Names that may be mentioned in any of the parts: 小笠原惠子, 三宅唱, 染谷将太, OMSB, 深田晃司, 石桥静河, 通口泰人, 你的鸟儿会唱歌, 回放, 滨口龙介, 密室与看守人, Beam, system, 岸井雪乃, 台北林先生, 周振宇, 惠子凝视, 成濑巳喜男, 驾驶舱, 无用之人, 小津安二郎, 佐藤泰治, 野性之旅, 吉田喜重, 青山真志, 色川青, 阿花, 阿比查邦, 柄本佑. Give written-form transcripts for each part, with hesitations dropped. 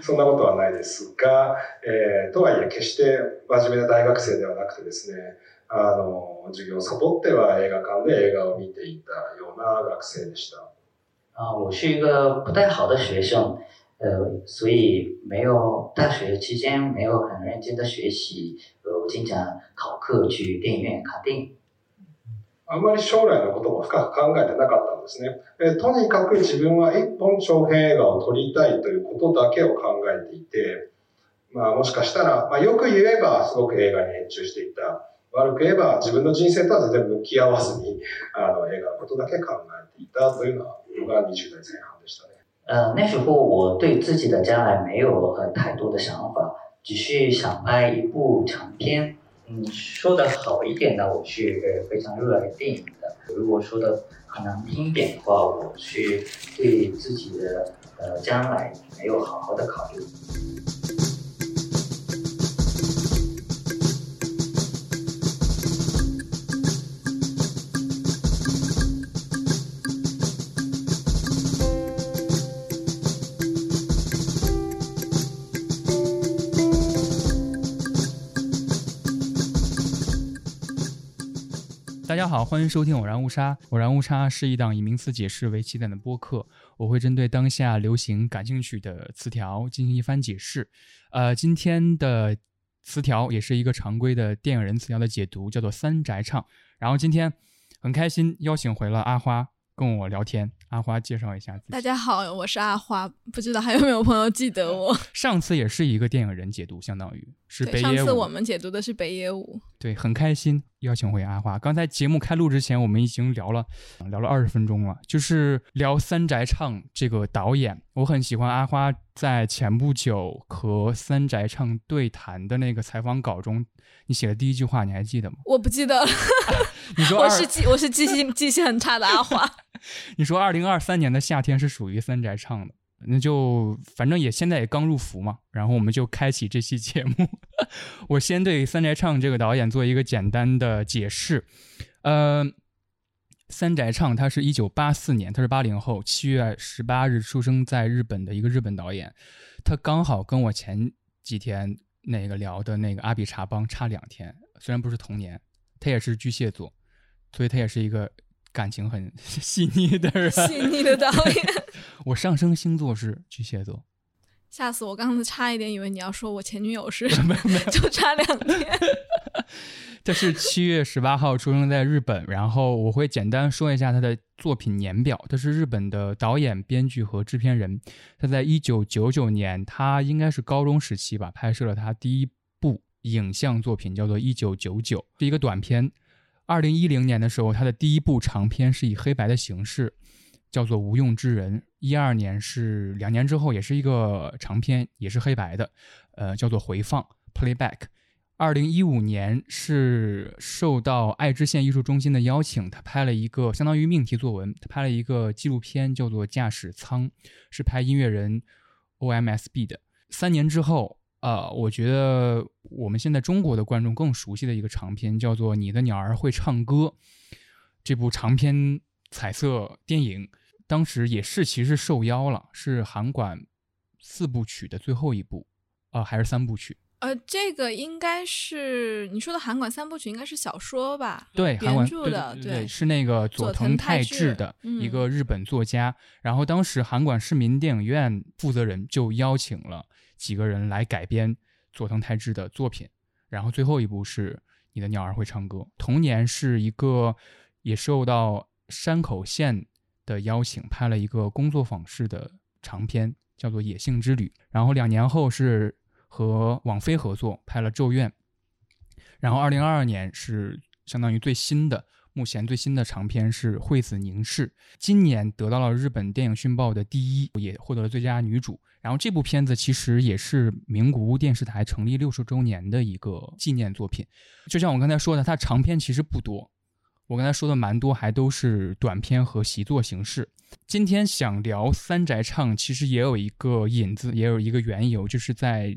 そんなことはないですが、とはいえ決して真面目な大学生ではなくてですね、授業をサボっては映画館で映画を見ていたような学生でした。我是一个不太好的学生，所以没有大学期间没有很认真的学习，我经常逃课去电影院看电影。あんまり将来のことも深く考えてなかったんですね。とにかく自分は一本長編映画を撮りたいということだけを考えていて、まあもしかしたら、まあ、よく言えばすごく映画に熱中していた。悪く言えば自分の人生とは全然向き合わずに映画のことだけ考えていたというのが20代前半でしたね。那时候我对自己的将来没有太多的想法，只是想拍一部长片。说的好一点呢，我是非常热爱电影的；如果说的很难听一点的话，我是对自己的将来没有好好的考虑。大家好，欢迎收听偶然误杀。偶然误杀是一档以名词解释为起点的播客，我会针对当下流行感兴趣的词条进行一番解释。今天的词条也是一个常规的电影人词条的解读，叫做三宅唱。然后今天很开心邀请回了阿花跟我聊天。阿花介绍一下自己。大家好，我是阿花，不知道还有没有朋友记得我。上次也是一个电影人解读，相当于是北野武。上次我们解读的是北野武。对，很开心邀请回阿花。刚才节目开录之前我们已经聊了20分钟了，就是聊三宅唱这个导演。我很喜欢阿花在前不久和三宅唱对谈的那个采访稿中你写的第一句话，你还记得吗？我不记得了你说我是记性很差的阿花你说2023年的夏天是属于三宅唱的，那就反正也现在也刚入伏嘛，然后我们就开启这期节目我先对三宅唱这个导演做一个简单的解释。三宅唱他是1984年，他是80后，7月18日出生在日本的一个日本导演。他刚好跟我前几天那个聊的那个阿比查邦差2天，虽然不是同年，他也是巨蟹座，所以他也是一个感情很细腻的人，细腻的导演我上升星座是巨蟹座，吓死我！刚才差一点以为你要说我前女友是就差2天他是7月18号出生在日本，然后我会简单说一下他的作品年表。他是日本的导演、编剧和制片人。他在1999年，他应该是高中时期吧，拍摄了他第一部影像作品，叫做1999，是一个短片。2010年的时候，他的第一部长片是以黑白的形式，叫做《无用之人》。12年是2年之后，也是一个长片，也是黑白的，叫做《回放》（Playback）。2015年是受到爱知县艺术中心的邀请，他拍了一个相当于命题作文，他拍了一个纪录片，叫做《驾驶舱》，是拍音乐人 OMSB 的。3年之后。我觉得我们现在中国的观众更熟悉的一个长片叫做《你的鸟儿会唱歌》，这部长片彩色电影当时也是其实受邀了，是韩馆4部曲的最后一部，还是3部曲？这个应该是你说的韩馆3部曲，应该是小说吧？对，韩馆著的， 对，是那个佐藤泰治的一个日本作家。然后当时韩馆市民电影院负责人就邀请了几个人来改编佐藤泰治的作品，然后最后一部是你的鸟儿会唱歌。同年是一个也受到山口县的邀请，拍了一个工作坊式的长片，叫做《野性之旅》。然后2年后是和网飞合作拍了《咒怨》，然后2022年是相当于最新的，目前最新的长片是《惠子凝视》，今年得到了日本电影讯报的第1，也获得了最佳女主。然后这部片子其实也是名古屋电视台成立60周年的一个纪念作品。就像我刚才说的，它长片其实不多，我刚才说的蛮多还都是短片和习作形式。今天想聊三宅唱其实也有一个引子，也有一个缘由，就是在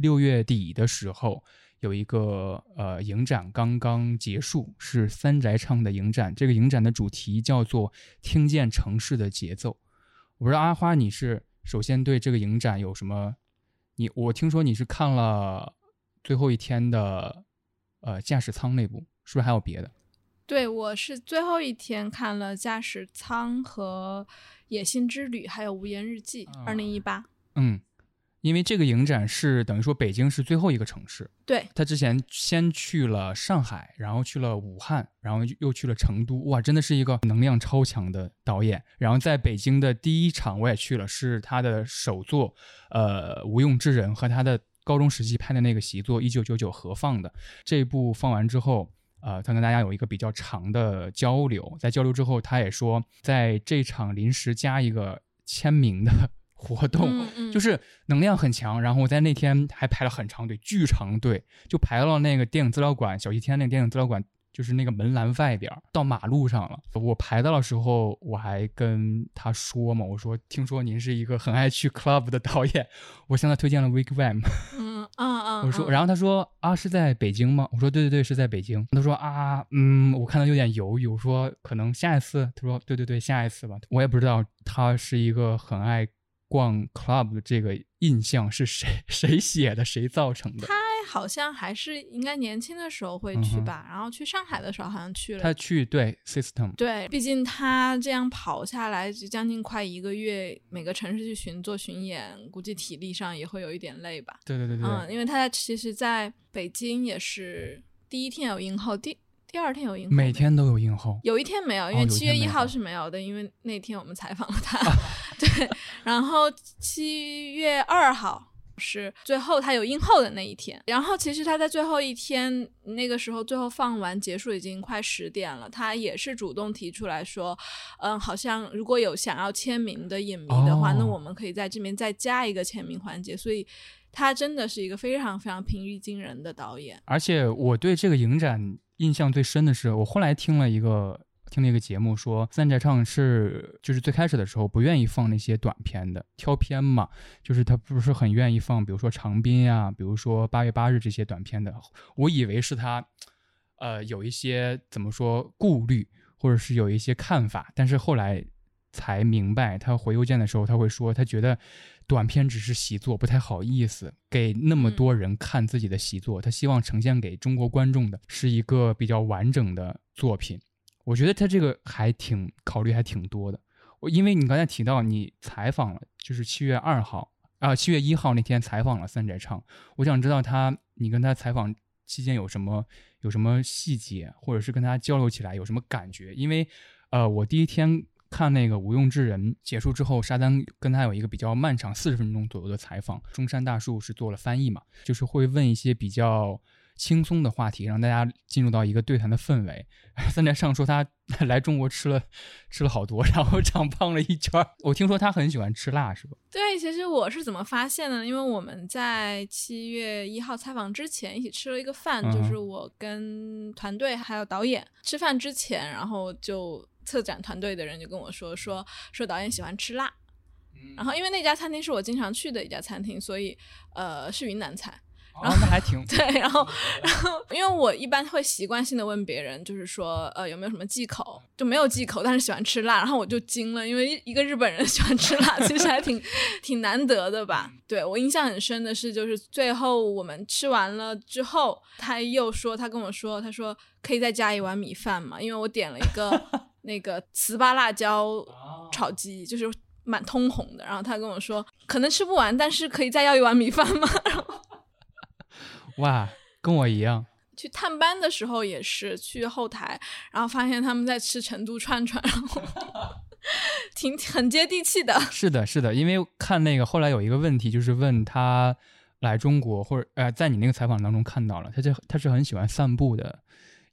6月底的时候有一个影展刚刚结束，是三宅唱的影展。这个影展的主题叫做听见城市的节奏。我不知道阿花你是首先对这个影展有什么？我听说你是看了最后一天的驾驶舱那部，是不是还有别的？对，我是最后一天看了驾驶舱和野心之旅，还有无言日记，2018。嗯，因为这个影展是等于说北京是最后一个城市，对，他之前先去了上海，然后去了武汉，然后又去了成都。哇，真的是一个能量超强的导演。然后在北京的第一场我也去了，是他的首作无用之人和他的高中时期拍的那个习作1999合放的。这一部放完之后他跟大家有一个比较长的交流，在交流之后他也说在这场临时加一个签名的活动，就是能量很强。然后我在那天还排了很长队，巨长队，就排到那个电影资料馆，小西天那个电影资料馆就是那个门栏外边到马路上了。我排到的时候我还跟他说嘛，我说听说您是一个很爱去 club 的导演，我向他推荐了 Wigwam。 我说，然后他说啊是在北京吗？我说对对对，是在北京。他说啊我看他有点犹豫，我说可能下一次。他说对对对，下一次吧。我也不知道他是一个很爱逛 club 的这个印象是谁写的，谁造成的。他好像还是应该年轻的时候会去吧，然后去上海的时候好像去了。他去对 system， 对，毕竟他这样跑下来就将近快一个月，每个城市去巡演，估计体力上也会有一点累吧。对对对对，因为他其实在北京也是第一天有映后，第二天有映后，每天都有映后。有一天没有，因为7月1号是没有的，因为那天我们采访了他。对，然后7月2号是最后他有映后的那一天。然后其实他在最后一天那个时候，最后放完结束已经快10点了，他也是主动提出来说好像如果有想要签名的影迷的话，那我们可以在这边再加一个签名环节。所以他真的是一个非常非常平易近人的导演。而且我对这个影展印象最深的是，我后来听了一个节目说，三宅唱是就是最开始的时候不愿意放那些短片的，挑片嘛，就是他不是很愿意放，比如说长滨啊，比如说8月8日这些短片的。我以为是他有一些怎么说顾虑，或者是有一些看法，但是后来才明白，他回邮件的时候他会说他觉得短片只是习作，不太好意思给那么多人看自己的习作，他希望呈现给中国观众的是一个比较完整的作品。我觉得他这个还挺多的。因为你刚才提到你采访了，就是7月1号那天采访了三宅唱，我想知道你跟他采访期间有什么细节，或者是跟他交流起来有什么感觉。因为我第一天看那个无用之人结束之后，沙丹跟他有一个比较漫长40分钟左右的采访，中山大树是做了翻译嘛，就是会问一些比较轻松的话题，让大家进入到一个对谈的氛围。三宅唱说他来中国吃了好多，然后长胖了1圈。我听说他很喜欢吃辣，是吧？对，其实我是怎么发现的，因为我们在7月1号采访之前一起吃了一个饭，就是我跟团队还有导演吃饭之前，然后就策展团队的人就跟我说导演喜欢吃辣。然后因为那家餐厅是我经常去的一家餐厅，所以是云南菜。然后那还挺对，然后因为我一般会习惯性的问别人，就是说有没有什么忌口，就没有忌口，但是喜欢吃辣。然后我就惊了，因为一个日本人喜欢吃辣，其实还挺难得的吧。对，我印象很深的是，就是最后我们吃完了之后，他跟我说，他说可以再加一碗米饭嘛，因为我点了一个那个糍粑辣椒炒鸡，就是蛮通红的。然后他跟我说可能吃不完，但是可以再要一碗米饭吗？哇，跟我一样。去探班的时候也是去后台，然后发现他们在吃成都串串，然后很接地气的。是的是的，因为看那个后来有一个问题，就是问他来中国，或者在你那个采访当中看到了他是很喜欢散步的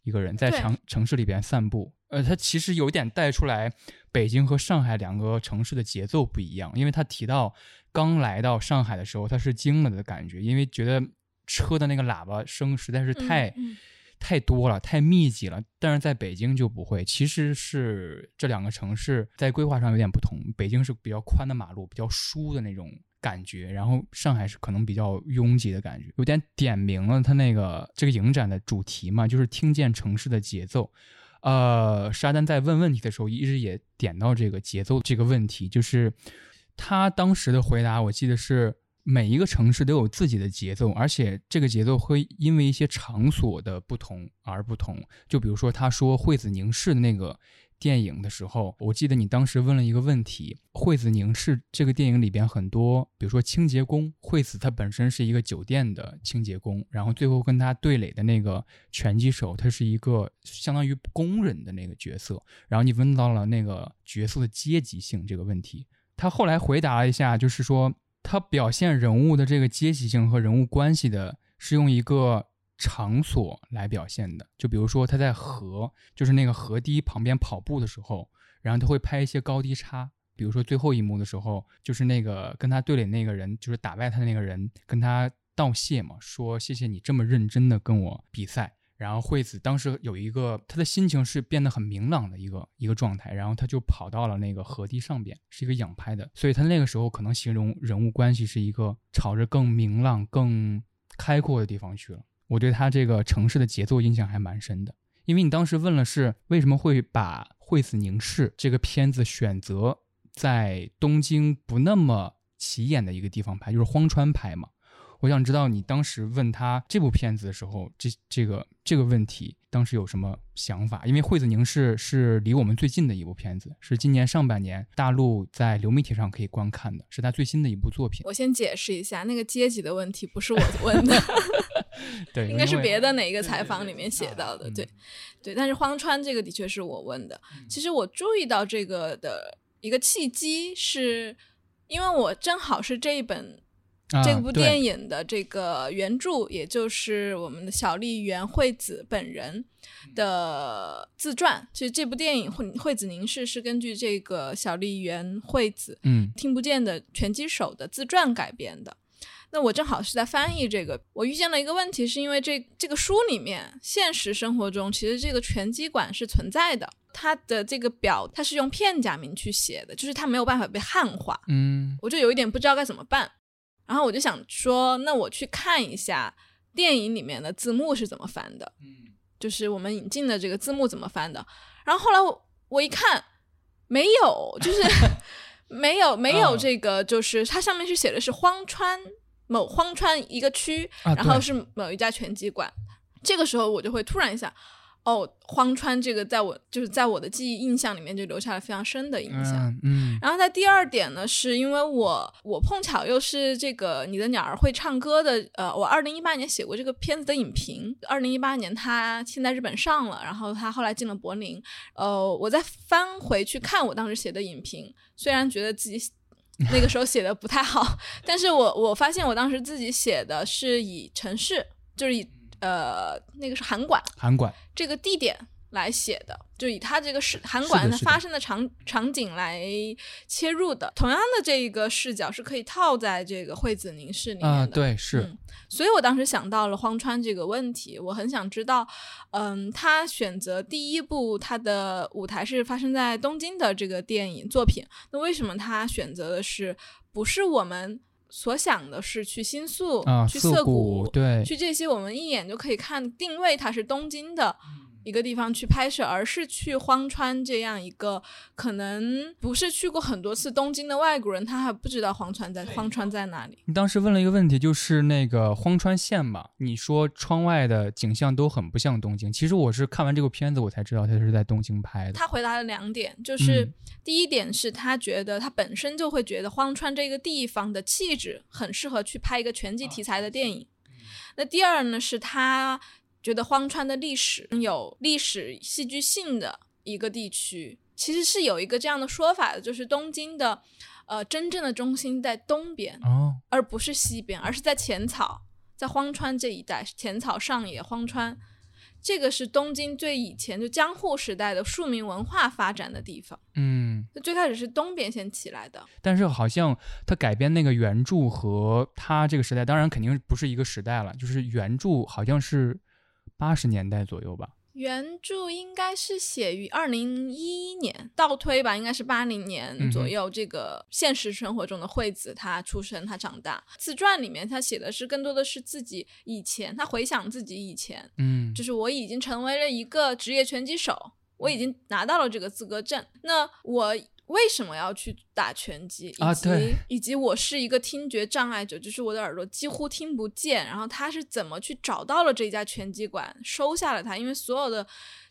一个人，在城市里边散步。他其实有点带出来北京和上海两个城市的节奏不一样，因为他提到刚来到上海的时候他是惊了的感觉，因为觉得车的那个喇叭声实在是太多了，太密集了。但是在北京就不会，其实是这两个城市在规划上有点不同，北京是比较宽的马路，比较舒的那种感觉，然后上海是可能比较拥挤的感觉。有点点明了他那个这个影展的主题嘛，就是听见城市的节奏。沙丹在问问题的时候一直也点到这个节奏这个问题，就是他当时的回答我记得是每一个城市都有自己的节奏，而且这个节奏会因为一些场所的不同而不同。就比如说他说惠子宁市的那个电影的时候，我记得你当时问了一个问题，惠子宁市这个电影里边很多比如说清洁工，惠子他本身是一个酒店的清洁工，然后最后跟他对垒的那个拳击手他是一个相当于工人的那个角色，然后你问到了那个角色的阶级性这个问题，他后来回答了一下，就是说他表现人物的这个阶级性和人物关系的是用一个场所来表现的，就比如说他在河，就是那个河堤旁边跑步的时候，然后他会拍一些高低差，比如说最后一幕的时候，就是那个跟他对垒那个人，就是打败他的那个人跟他道谢嘛，说谢谢你这么认真的跟我比赛，然后惠子当时有一个他的心情是变得很明朗的一个状态，然后他就跑到了那个河堤上边，是一个仰拍的，所以他那个时候可能形容人物关系是一个朝着更明朗更开阔的地方去了。我对他这个城市的节奏印象还蛮深的，因为你当时问了是为什么会把惠子宁市这个片子选择在东京不那么起眼的一个地方拍，就是荒川拍嘛。我想知道你当时问他这部片子的时候，这个问题当时有什么想法？因为惠子宁市是离我们最近的一部片子，是今年上半年大陆在流媒体上可以观看的，是他最新的一部作品。我先解释一下，那个阶级的问题不是我问的对，应该是别的哪一个采访里面写到的。对 对,、啊、对，但是荒川这个的确是我问的。其实我注意到这个的一个契机是因为我正好是这一本这部电影的这个原著，也就是我们的小笠原惠子本人的自传。其实这部电影惠子宁市是根据这个小笠原惠子听不见的拳击手的自传改编的。那我正好是在翻译这个，我遇见了一个问题，是因为这个书里面现实生活中其实这个拳击馆是存在的，它的这个表它是用片假名去写的，就是它没有办法被汉化。我就有一点不知道该怎么办，然后我就想说那我去看一下电影里面的字幕是怎么翻的，就是我们引进的这个字幕怎么翻的。然后后来 我一看没有，就是没有这个，就是它上面是写的是荒川，某荒川一个区，然后是某一家拳击馆。这个时候我就会突然一下，哦，荒川这个在我的记忆印象里面就留下了非常深的印象。然后在第二点呢，是因为我碰巧又是这个你的鸟儿会唱歌的，我2018年写过这个片子的影评，2018年它现在日本上了，然后它后来进了柏林。我再翻回去看我当时写的影评，虽然觉得自己那个时候写的不太好，但是我发现我当时自己写的是以城市，就是以那个是函馆这个地点来写的，就以它这个函馆发生的场景来切入的。同样的这个视角是可以套在这个惠子宁市里面的。对，是所以我当时想到了荒川这个问题，我很想知道他选择第一部他的舞台是发生在东京的这个电影作品，那为什么他选择的是不是我们所想的是去新宿、去涩谷，对，去这些我们一眼就可以看定位它是东京的一个地方去拍摄，而是去荒川这样一个可能不是去过很多次东京的外国人，他还不知道荒川在哪里。你当时问了一个问题，就是那个荒川县嘛，你说窗外的景象都很不像东京，其实我是看完这个片子我才知道他是在东京拍的。他回答了2点，就是第一点是他觉得他本身就会觉得荒川这个地方的气质很适合去拍一个拳击题材的电影。那第二呢，是他觉得荒川的历史有历史戏剧性的一个地区，其实是有一个这样的说法的，就是东京的真正的中心在东边，而不是西边，而是在浅草，在荒川这一带，浅草上野荒川，这个是东京最以前就江户时代的庶民文化发展的地方。最开始是东边先起来的，但是好像他改编那个原著和他这个时代当然肯定不是一个时代了，就是原著好像是80年代左右吧，原著应该是写于2011年，倒推吧应该是80年左右。这个现实生活中的惠子她出生她长大，自传里面她写的是更多的是自己以前，她回想自己以前，就是我已经成为了一个职业拳击手，我已经拿到了这个资格证，那我为什么要去打拳击，以及我是一个听觉障碍者，就是我的耳朵几乎听不见，然后他是怎么去找到了这家拳击馆，收下了他，因为所有的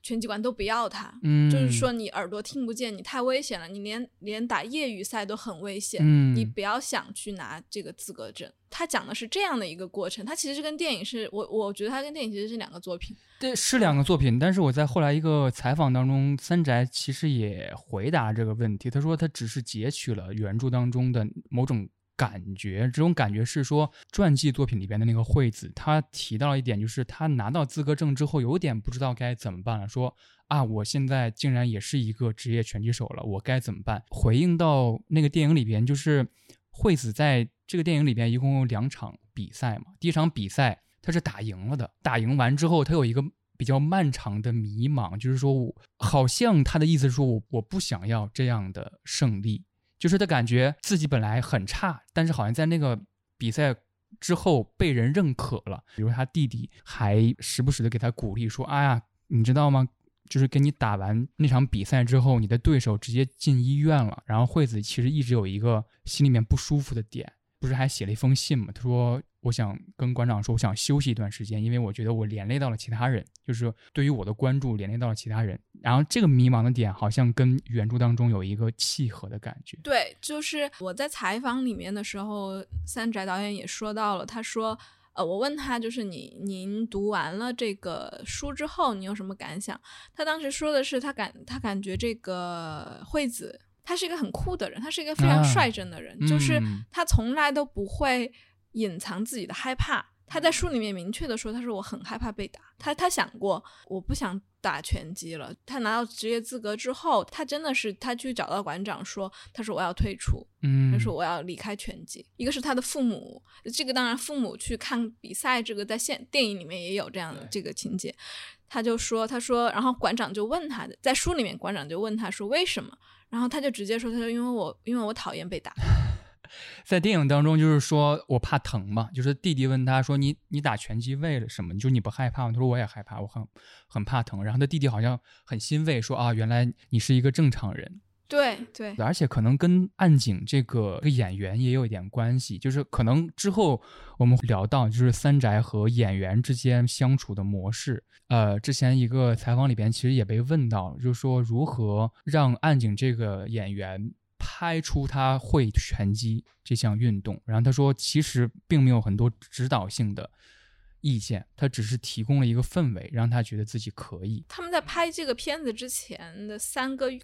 拳击馆都不要他，就是说你耳朵听不见，你太危险了，你连打业余赛都很危险，你不要想去拿这个资格证。他讲的是这样的一个过程，他其实跟电影是我觉得他跟电影其实是两个作品，对，是两个作品。但是我在后来一个采访当中，三宅其实也回答这个问题，他说他只是截取了原著当中的某种感觉，这种感觉是说传记作品里边的那个惠子，他提到了一点，就是他拿到资格证之后有点不知道该怎么办了，说啊，我现在竟然也是一个职业拳击手了，我该怎么办。回应到那个电影里边，就是惠子在这个电影里边一共有两场比赛嘛，第一场比赛他是打赢了的，打赢完之后他有一个比较漫长的迷茫，就是说我好像他的意思是说我不想要这样的胜利，就是他感觉自己本来很差，但是好像在那个比赛之后被人认可了，比如他弟弟还时不时的给他鼓励说，哎呀，你知道吗，就是跟你打完那场比赛之后，你的对手直接进医院了。然后惠子其实一直有一个心里面不舒服的点，不是还写了一封信吗，他说我想跟馆长说我想休息一段时间，因为我觉得我连累到了其他人，就是对于我的关注连累到了其他人。然后这个迷茫的点好像跟原著当中有一个契合的感觉。对，就是我在采访里面的时候，三宅导演也说到了，他说我问他就是您读完了这个书之后你有什么感想，他当时说的是他感觉这个惠子他是一个很酷的人，他是一个非常率真的人，就是他从来都不会隐藏自己的害怕。他在书里面明确的说，他说我很害怕被打，他想过我不想打拳击了。他拿到职业资格之后，他真的是他去找到馆长说，他说我要退出，他说我要离开拳击。一个是他的父母，这个当然父母去看比赛，这个在电影里面也有这样的这个情节。他就说，然后馆长就问他，在书里面馆长就问他说为什么，然后他就直接说，他说因为我讨厌被打。在电影当中就是说我怕疼嘛，就是弟弟问他说你打拳击为了什么，你不害怕吗，他说我也害怕，我很怕疼。然后他弟弟好像很欣慰说啊，原来你是一个正常人。对对，而且可能跟岸井这个演员也有一点关系，就是可能之后我们聊到就是三宅和演员之间相处的模式。之前一个采访里边其实也被问到，就是说如何让岸井这个演员拍出他会拳击这项运动，然后他说其实并没有很多指导性的意见，他只是提供了一个氛围，让他觉得自己可以。他们在拍这个片子之前的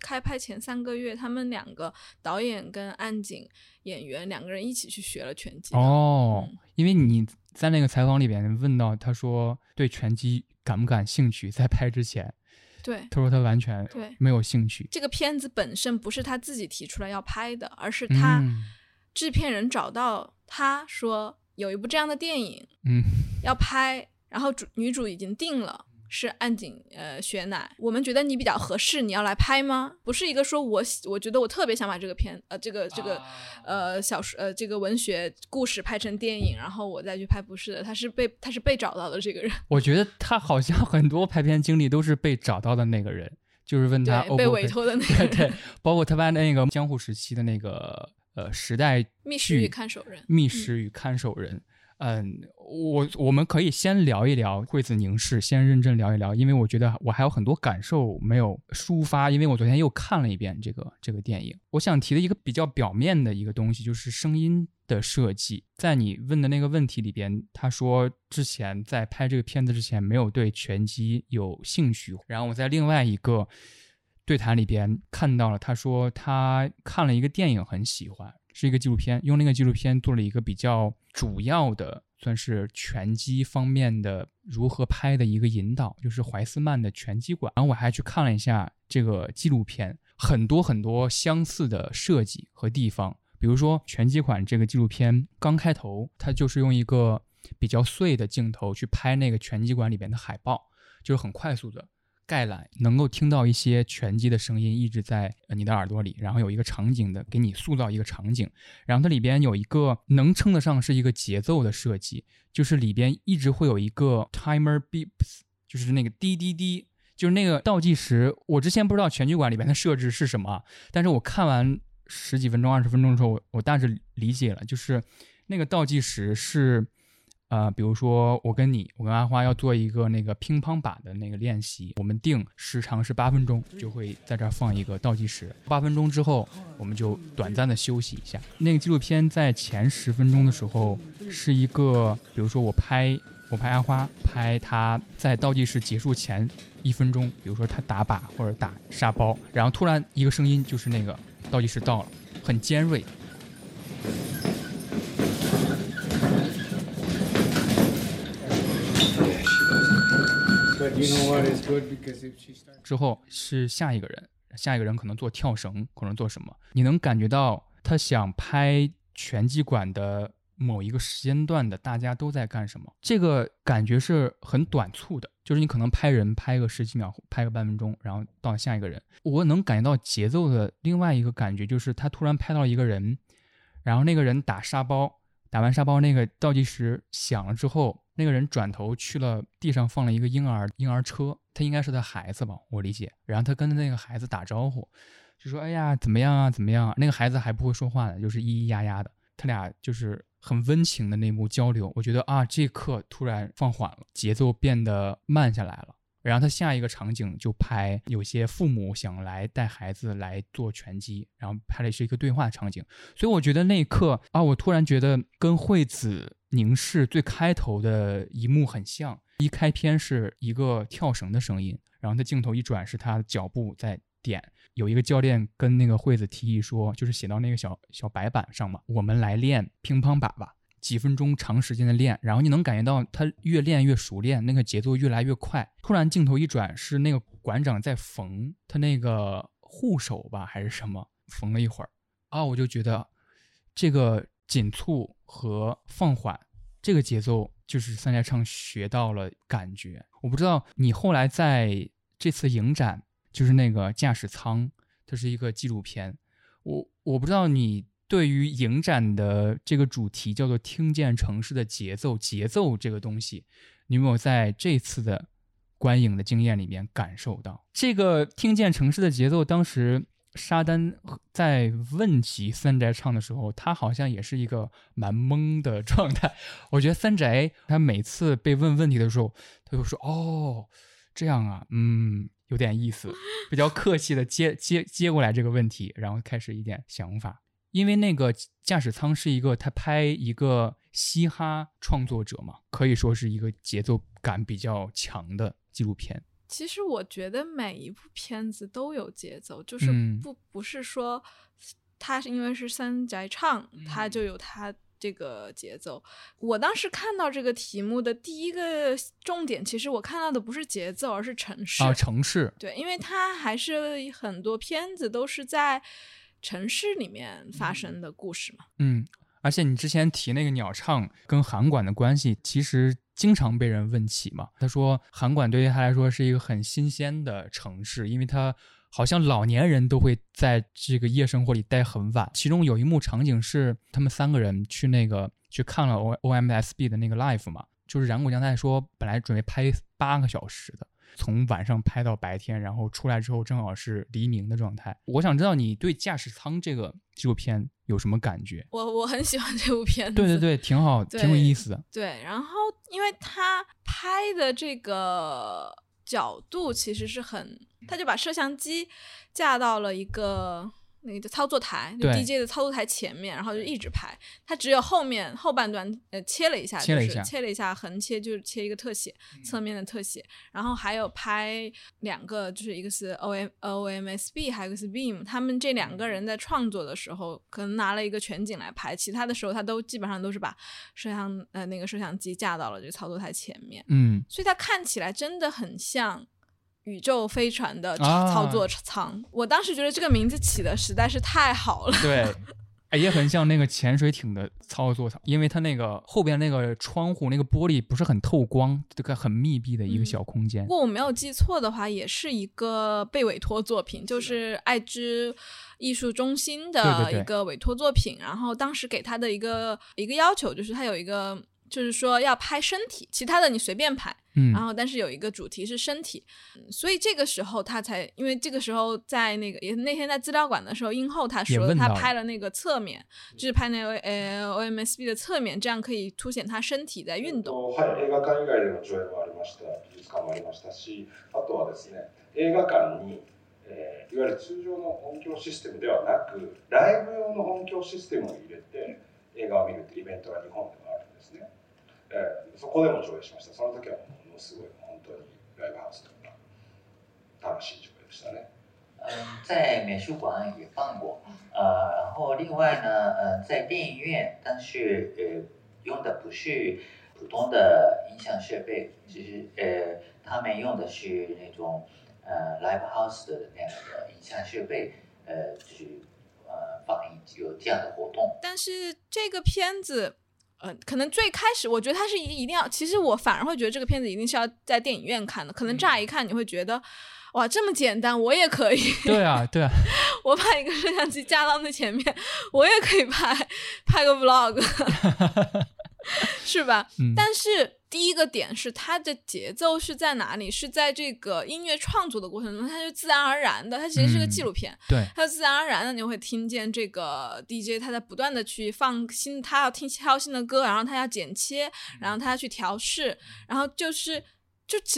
开拍前3个月，他们两个导演跟岸井演员两个人一起去学了拳击。哦，因为你在那个采访里边问到，他说对拳击感不感兴趣，在拍之前。对，他说他完全没有兴趣。这个片子本身不是他自己提出来要拍的，而是他制片人找到他说有一部这样的电影要拍，然后女主已经定了是岸井雪乃，我们觉得你比较合适，你要来拍吗？不是一个说我觉得我特别想把这个这个文学故事拍成电影，然后我再去拍，不是的，他是被找到的这个人。我觉得他好像很多拍片经历都是被找到的那个人，就是问他被委托的那个人，对，包括他拍那个江户时期的那个时代剧《密室与看守人》。密室与看守人。我们可以先聊一聊惠子凝视，先认真聊一聊，因为我觉得我还有很多感受没有抒发，因为我昨天又看了一遍这个电影。我想提的一个比较表面的一个东西就是声音的设计。在你问的那个问题里边，他说之前在拍这个片子之前没有对拳击有兴趣，然后我在另外一个对谈里边看到了，他说他看了一个电影很喜欢，是一个纪录片，用那个纪录片做了一个比较主要的算是拳击方面的如何拍的一个引导，就是怀斯曼的拳击馆。然后我还去看了一下这个纪录片，很多相似的设计和地方，比如说拳击馆这个纪录片刚开头它就是用一个比较碎的镜头去拍那个拳击馆里边的海报，就是很快速的概览，能够听到一些拳击的声音一直在你的耳朵里，然后有一个场景的给你塑造一个场景。然后它里边有一个能称得上是一个节奏的设计，就是里边一直会有一个 timer beeps， 就是那个滴滴滴，就是那个倒计时，我之前不知道全局馆里面的设置是什么，但是我看完十几分钟、20分钟的时候，我大致理解了，就是那个倒计时是，比如说我跟阿花要做一个那个乒乓靶的那个练习，我们定时长是8分钟，就会在这儿放一个倒计时。8分钟之后，我们就短暂的休息一下。那个纪录片在前10分钟的时候是一个，比如说我拍阿花，拍她在倒计时结束前1分钟，比如说她打靶或者打沙包，然后突然一个声音，就是那个倒计时到了，很尖锐。之后是下一个人可能做跳绳，可能做什么，你能感觉到他想拍拳击馆的某一个时间段的大家都在干什么，这个感觉是很短促的，就是你可能拍人拍个10几秒，拍个半分钟，然后到下一个人。我能感觉到节奏的另外一个感觉就是他突然拍到一个人，然后那个人打沙包，打完沙包那个倒计时响了之后，那个人转头去了地上放了一个婴儿车，他应该是他孩子吧，我理解。然后他跟那个孩子打招呼，就说哎呀怎么样啊怎么样啊，那个孩子还不会说话呢，就是咿咿呀呀的，他俩就是很温情的那幕交流。我觉得啊，这一刻突然放缓了，节奏变得慢下来了。然后他下一个场景就拍有些父母想来带孩子来做拳击，然后拍的是一个对话场景。所以我觉得那一刻啊，我突然觉得跟惠子凝视最开头的一幕很像，一开篇是一个跳绳的声音，然后他镜头一转是他脚步在点，有一个教练跟那个惠子提议说，就是写到那个小白板上嘛，我们来练乒乓靶吧，几分钟长时间的练。然后你能感觉到他越练越熟练，那个节奏越来越快。突然镜头一转是那个馆长在缝他那个护手吧还是什么，缝了一会儿啊，我就觉得这个紧促和放缓，这个节奏就是三宅唱学到了感觉。我不知道你后来在这次影展，就是那个驾驶舱，它是一个纪录片，我不知道你对于影展的这个主题叫做听见城市的节奏，节奏这个东西，你有没有在这次的观影的经验里面感受到这个听见城市的节奏？当时沙丹在问起三宅唱的时候，他好像也是一个蛮懵的状态。我觉得三宅他每次被问问题的时候，他就说哦这样啊，嗯，有点意思，比较客气的接过来这个问题，然后开始一点想法。因为那个驾驶舱是一个他拍一个嘻哈创作者嘛，可以说是一个节奏感比较强的纪录片。其实我觉得每一部片子都有节奏，就是不是说他是因为是三宅唱他就有他这个节奏。我当时看到这个题目的第一个重点，其实我看到的不是节奏而是城市啊，城市，对，因为他还是很多片子都是在城市里面发生的故事嘛。嗯，而且你之前提那个鸟唱跟韩馆的关系，其实经常被人问起嘛。他说韩馆对于他来说是一个很新鲜的城市，因为他好像老年人都会在这个夜生活里待很晚。其中有一幕场景是他们三个人去看了 OMSB 的那个 live 嘛，就是染谷将太说本来准备拍8个小时的，从晚上拍到白天，然后出来之后正好是黎明的状态。我想知道你对驾驶舱这个纪录片有什么感觉？我很喜欢这部片子，对对对，挺好，挺有意思的。对，然后因为他拍的这个角度其实是很，他就把摄像机架到了一个那个操作台，就 DJ 的操作台前面，然后就一直拍。他只有后半段切了一下，切了一下，横切就是切一个特写，侧面的特写。然后还有拍2个，就是一个是 OMSB， 还有一个是 Beam， 他们这2个人在创作的时候可能拿了一个全景来拍，其他的时候他都基本上都是把那个摄像机架到了这个操作台前面。嗯，所以他看起来真的很像宇宙飞船的操作舱。我当时觉得这个名字起的实在是太好了。对，也很像那个潜水艇的操作舱，因为它那个后边那个窗户那个玻璃不是很透光，这个很密闭的一个小空间。如果我没有记错的话，也是一个被委托作品，就是爱知艺术中心的一个委托作品。对对对，然后当时给他的一个要求就是他有一个就是说要拍身体，其他的你随便拍，然后但是有一个主题是身体，所以这个时候他才，因为这个时候在那个也那天在资料馆的时候，英后他说他拍了那个侧面，就是拍那个 OMSB 的侧面，这样可以凸显他身体在运动。はい、映画館以外での上映もありました、美術館もありましたし、あとはですね、映画館に、いわゆる通常の音響システムではなく、ライブ用の音響システムを入れて映画を見るってイベントが日本でもあるんですね。そこでも上映しました。その時はものすごい本当にライブハウスとか楽しい上映でしたね。在美术馆也放过，然后另外呢，在电影院，但是用的不是普通的音响设备，只是他们用的是那种live house 的那样的音响设备，就是放映有这样的活动。但是这个片子。可能最开始我觉得它是一定要，其实我反而会觉得这个片子一定是要在电影院看的，可能乍一看你会觉得哇这么简单我也可以，对啊对啊我把一个摄像机架到那前面我也可以拍个 vlog 是吧、但是第一个点是它的节奏是在哪里，是在这个音乐创作的过程中，它就自然而然的，它其实是个纪录片、对，它自然而然的你会听见这个 DJ 他在不断的去放新，他要听挑新的歌，然后他要剪切，然后他要去调试，然后就其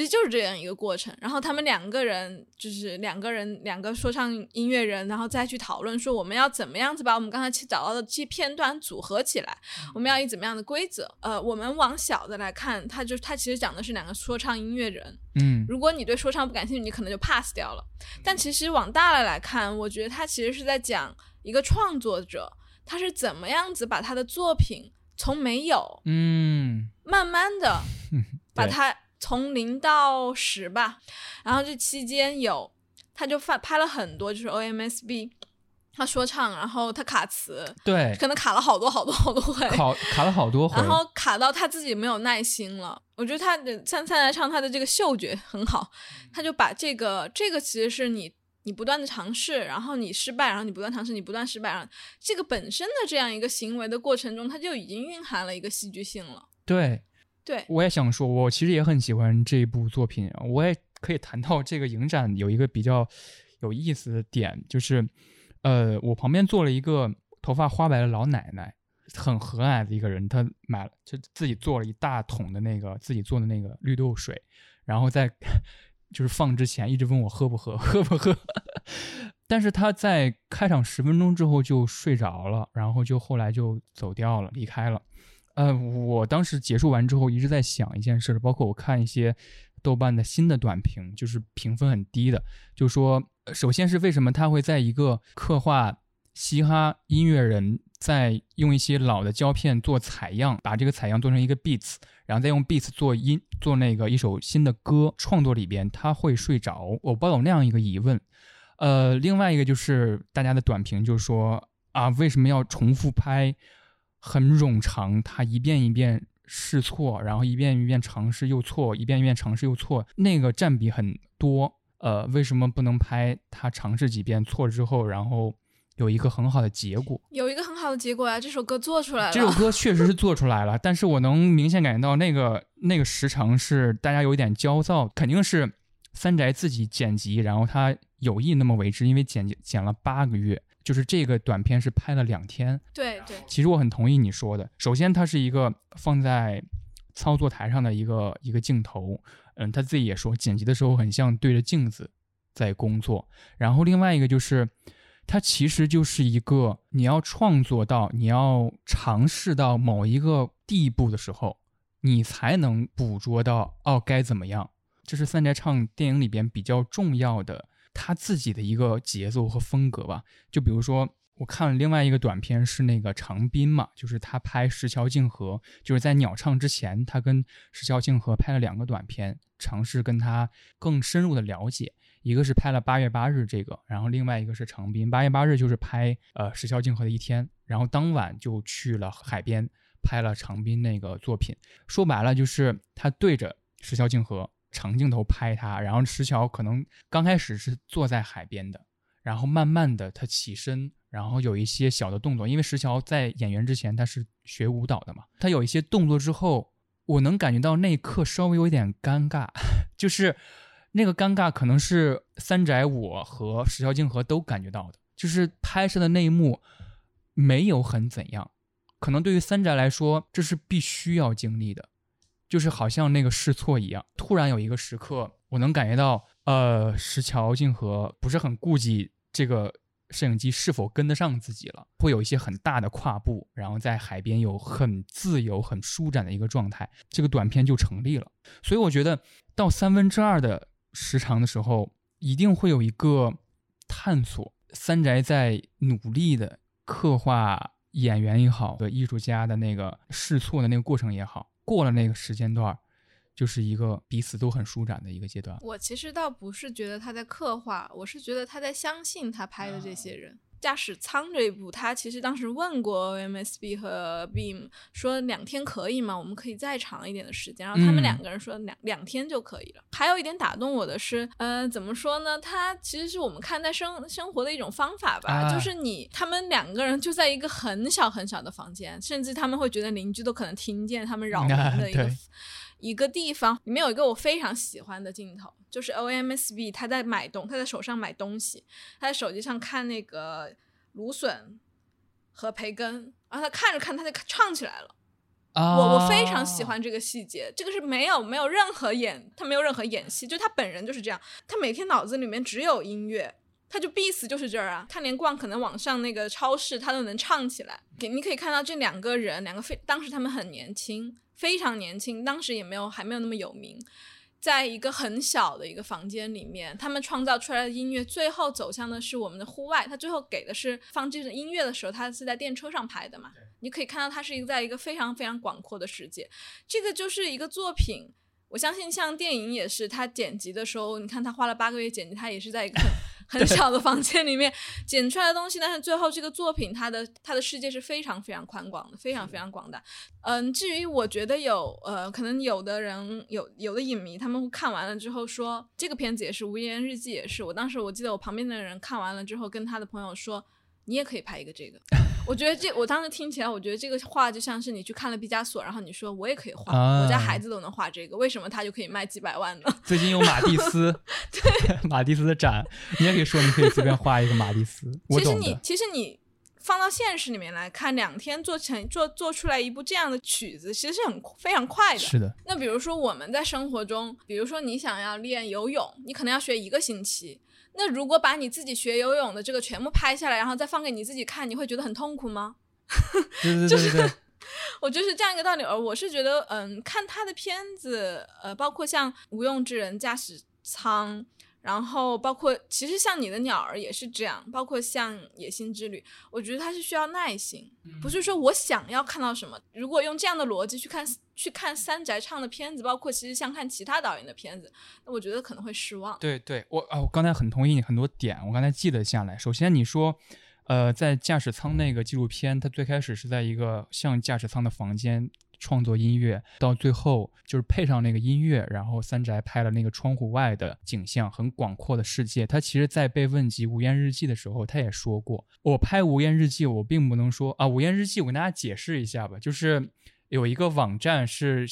实就是这样一个过程，然后他们两个人就是两个说唱音乐人，然后再去讨论说我们要怎么样子把我们刚才找到的这些片段组合起来，我们要以怎么样的规则，我们往小的来看，他其实讲的是两个说唱音乐人，如果你对说唱不感兴趣你可能就 pass 掉了，但其实往大了来看，我觉得他其实是在讲一个创作者他是怎么样子把他的作品从没有慢慢的把他从0-10吧，然后这期间他就拍了很多，就是 OMSB 他说唱，然后他卡词，对，可能卡了好多回，卡了好多回，然后卡到他自己没有耐心了。我觉得他来唱，他的这个嗅觉很好，他就把这个其实是你不断的尝试，然后你失败，然后你不断尝试，你不断失败，然后这个本身的这样一个行为的过程中，他就已经蕴含了一个戏剧性了。对。对，我也想说我其实也很喜欢这部作品，我也可以谈到这个影展有一个比较有意思的点，就是我旁边坐了一个头发花白的老奶奶，很和蔼的一个人，她就自己做了一大桶的那个自己做的那个绿豆水，然后在就是放之前一直问我喝不喝但是她在开场10分钟之后就睡着了，然后就后来就走掉了，离开了。我当时结束完之后一直在想一件事，包括我看一些豆瓣的新的短评，就是评分很低的，就说首先是为什么他会在一个刻画嘻哈音乐人在用一些老的胶片做采样，把这个采样做成一个 beats， 然后再用 beats 做那个一首新的歌创作里边他会睡着，我抱有那样一个疑问。另外一个就是大家的短评就说啊，为什么要重复拍很冗长，他一遍一遍试错，然后一遍一遍尝试又错，一遍一遍尝试又错，那个占比很多。为什么不能拍他尝试几遍错之后，然后有一个很好的结果？有一个很好的结果啊，这首歌做出来了。这首歌确实是做出来了，但是我能明显感觉到那个时长是大家有点焦躁，肯定是三宅自己剪辑，然后他有意那么为之，因为剪了8个月。就是这个短片是拍了2天，对对，其实我很同意你说的。首先它是一个放在操作台上的一个镜头，他自己也说剪辑的时候很像对着镜子在工作。然后另外一个就是它其实就是一个你要创作到你要尝试到某一个地步的时候你才能捕捉到该怎么样，这是三宅唱电影里边比较重要的他自己的一个节奏和风格吧。就比如说我看了另外一个短片是那个长滨嘛，就是他拍石桥静河，就是在鸟唱之前他跟石桥静河拍了2个短片，尝试跟他更深入的了解，一个是拍了8月8日这个，然后另外一个是长滨。8月8日就是拍石桥静河的一天，然后当晚就去了海边拍了长滨那个作品。说白了就是他对着石桥静河长镜头拍他，然后石桥可能刚开始是坐在海边的，然后慢慢的他起身，然后有一些小的动作，因为石桥在演员之前他是学舞蹈的嘛，他有一些动作之后，我能感觉到那一刻稍微有点尴尬，就是那个尴尬可能是三宅我和石桥静河都感觉到的，就是拍摄的那一幕没有很怎样，可能对于三宅来说这是必须要经历的，就是好像那个试错一样，突然有一个时刻我能感觉到石桥静河不是很顾忌这个摄影机是否跟得上自己了，会有一些很大的跨步，然后在海边有很自由很舒展的一个状态，这个短片就成立了。所以我觉得到2/3的时长的时候一定会有一个探索，三宅在努力的刻画演员也好艺术家的那个试错的那个过程也好，过了那个时间段就是一个彼此都很舒展的一个阶段。我其实倒不是觉得他在刻画，我是觉得他在相信他拍的这些人。驾驶舱这一部他其实当时问过 OMSB 和 Beam 说2天可以吗，我们可以再长一点的时间，然后他们2个人说两天就可以了。还有一点打动我的是怎么说呢，他其实是我们看待生活的一种方法吧，就是他们2个人就在一个很小很小的房间，甚至他们会觉得邻居都可能听见他们扰民的一个地方。里面有一个我非常喜欢的镜头，就是 OMSB 他在手上买东西，他在手机上看那个芦笋和培根，然后他看着看他就唱起来了。我非常喜欢这个细节，这个是没有任何他没有任何演戏，就他本人就是这样，他每天脑子里面只有音乐，他就必死就是这儿啊，他连逛可能网上那个超市他都能唱起来。你可以看到这2个人当时他们很年轻，非常年轻，当时也还没有那么有名，在一个很小的一个房间里面，他们创造出来的音乐最后走向的是我们的户外。他最后给的是放这种音乐的时候，他是在电车上拍的嘛，你可以看到他是在一个非常非常广阔的世界。这个就是一个作品，我相信像电影也是，他剪辑的时候你看他花了8个月剪辑，他也是在一个很小的房间里面剪出来的东西，但是最后这个作品它的世界是非常非常宽广的，非常非常广大。至于我觉得可能有的人有的影迷他们看完了之后说这个片子也是，无言日记也是，我当时我记得我旁边的人看完了之后跟他的朋友说你也可以拍一个这个。我觉得我当时听起来，我觉得这个画就像是你去看了毕加索，然后你说我也可以画，我家孩子都能画这个，为什么他就可以卖几百万呢？最近有马蒂斯，对马蒂斯的展，你也可以说你可以随便画一个马蒂斯。我懂的。其实你放到现实里面来看，2天做出来一部这样的曲子，其实是非常快的。是的。那比如说我们在生活中，比如说你想要练游泳，你可能要学1个星期。那如果把你自己学游泳的这个全部拍下来，然后再放给你自己看，你会觉得很痛苦吗？对对对对，就是我就是这样一个道理。而我是觉得看他的片子包括像无用之人、驾驶舱，然后包括其实像你的鸟儿也是这样，包括像野心之旅，我觉得它是需要耐心，不是说我想要看到什么。如果用这样的逻辑去看三宅唱的片子，包括其实像看其他导演的片子，那我觉得可能会失望。对对，我刚才很同意你很多点，我刚才记得下来。首先你说在驾驶舱那个纪录片，它最开始是在一个像驾驶舱的房间创作音乐，到最后就是配上那个音乐，然后三宅拍了那个窗户外的景象，很广阔的世界。他其实在被问及无言日记的时候，他也说过我拍无言日记我并不能说无言日记我跟大家解释一下吧，就是有一个网站是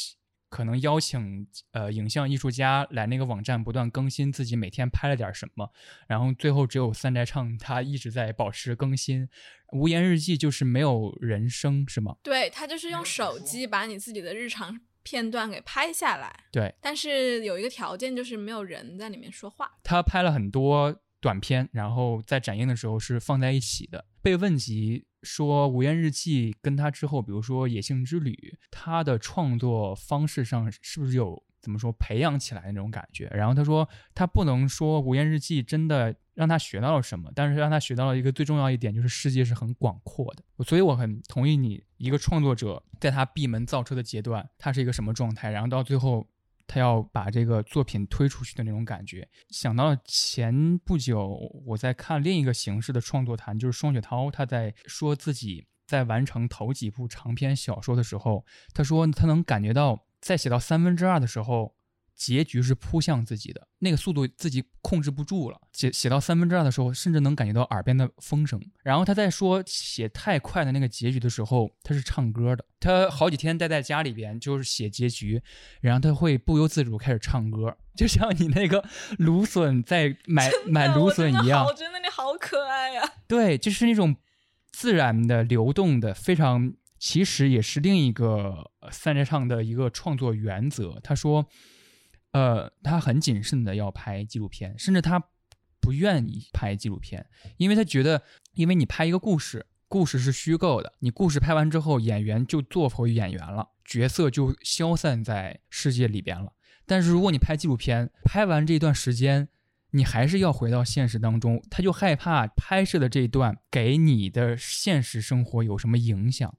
可能邀请影像艺术家来那个网站不断更新自己每天拍了点什么，然后最后只有三宅唱他一直在保持更新。无言日记就是没有人声是吗？对，他就是用手机把你自己的日常片段给拍下来。对，但是有一个条件就是没有人在里面说话。他拍了很多短片，然后在展映的时候是放在一起的。被问及说无言日记跟他之后比如说野性之旅他的创作方式上是不是有怎么说培养起来的那种感觉，然后他说他不能说无言日记真的让他学到了什么，但是让他学到了一个最重要一点，就是世界是很广阔的。所以我很同意你，一个创作者在他闭门造车的阶段他是一个什么状态，然后到最后他要把这个作品推出去的那种感觉。想到前不久我在看另一个形式的创作谈，就是双雪涛他在说自己在完成头几部长篇小说的时候，他说他能感觉到在写到2/3的时候结局是扑向自己的，那个速度自己控制不住了。写到2/3的时候，甚至能感觉到耳边的风声。然后他在说写太快的那个结局的时候，他是唱歌的。他好几天待在家里边，就是写结局，然后他会不由自主开始唱歌，就像你那个芦笋在买芦笋一样。我真的你好可爱呀、啊！对，就是那种自然的、流动的，非常。其实也是另一个三宅唱的一个创作原则。他说他很谨慎的要拍纪录片，甚至他不愿意拍纪录片，因为他觉得，因为你拍一个故事是虚构的，你故事拍完之后，演员就做回演员了，角色就消散在世界里边了。但是如果你拍纪录片，拍完这一段时间你还是要回到现实当中，他就害怕拍摄的这一段给你的现实生活有什么影响，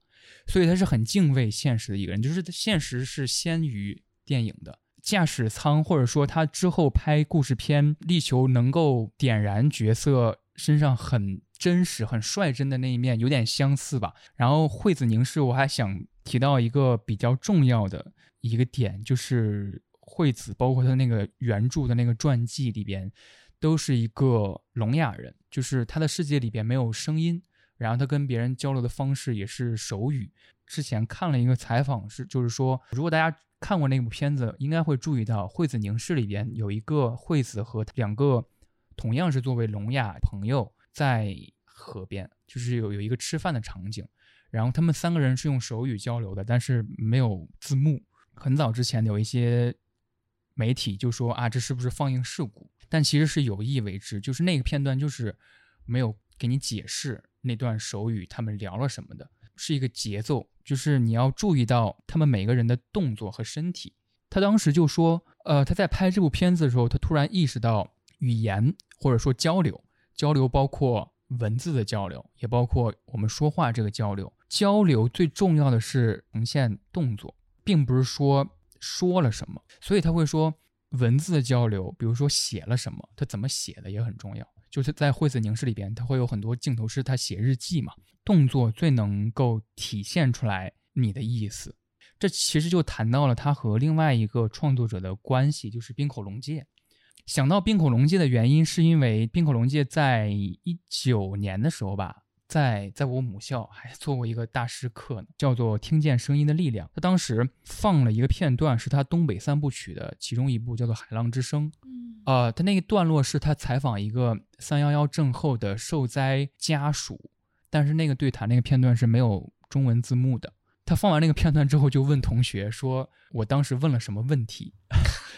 所以他是很敬畏现实的一个人，就是现实是先于电影的。驾驶舱或者说他之后拍故事片，力求能够点燃角色身上很真实很率真的那一面，有点相似吧。然后惠子凝视，我还想提到一个比较重要的一个点，就是惠子包括他那个原著的那个传记里边都是一个聋哑人，就是他的世界里边没有声音，然后他跟别人交流的方式也是手语。之前看了一个采访，就是说如果大家看过那部片子应该会注意到，惠子凝视里边有一个惠子和两个同样是作为聋哑朋友在河边，就是有一个吃饭的场景，然后他们三个人是用手语交流的，但是没有字幕。很早之前有一些媒体就说啊，这是不是放映事故，但其实是有意为之，就是那个片段就是没有给你解释那段手语他们聊了什么的，是一个节奏，就是你要注意到他们每个人的动作和身体。他当时就说他在拍这部片子的时候，他突然意识到语言或者说交流包括文字的交流，也包括我们说话这个交流最重要的是呈现动作，并不是说了什么。所以他会说文字的交流，比如说写了什么，他怎么写的也很重要，就是在惠子凝视里边他会有很多镜头是他写日记嘛，动作最能够体现出来你的意思。这其实就谈到了他和另外一个创作者的关系，就是滨口龙介。想到滨口龙介的原因是因为滨口龙介在19年的时候吧，在我母校还做过一个大师课呢，叫做听见声音的力量。他当时放了一个片段是他东北3部曲的其中一部，叫做海浪之声。他那个段落是他采访一个311震后的受灾家属，但是那个对谈那个片段是没有中文字幕的。他放完那个片段之后就问同学说，我当时问了什么问题。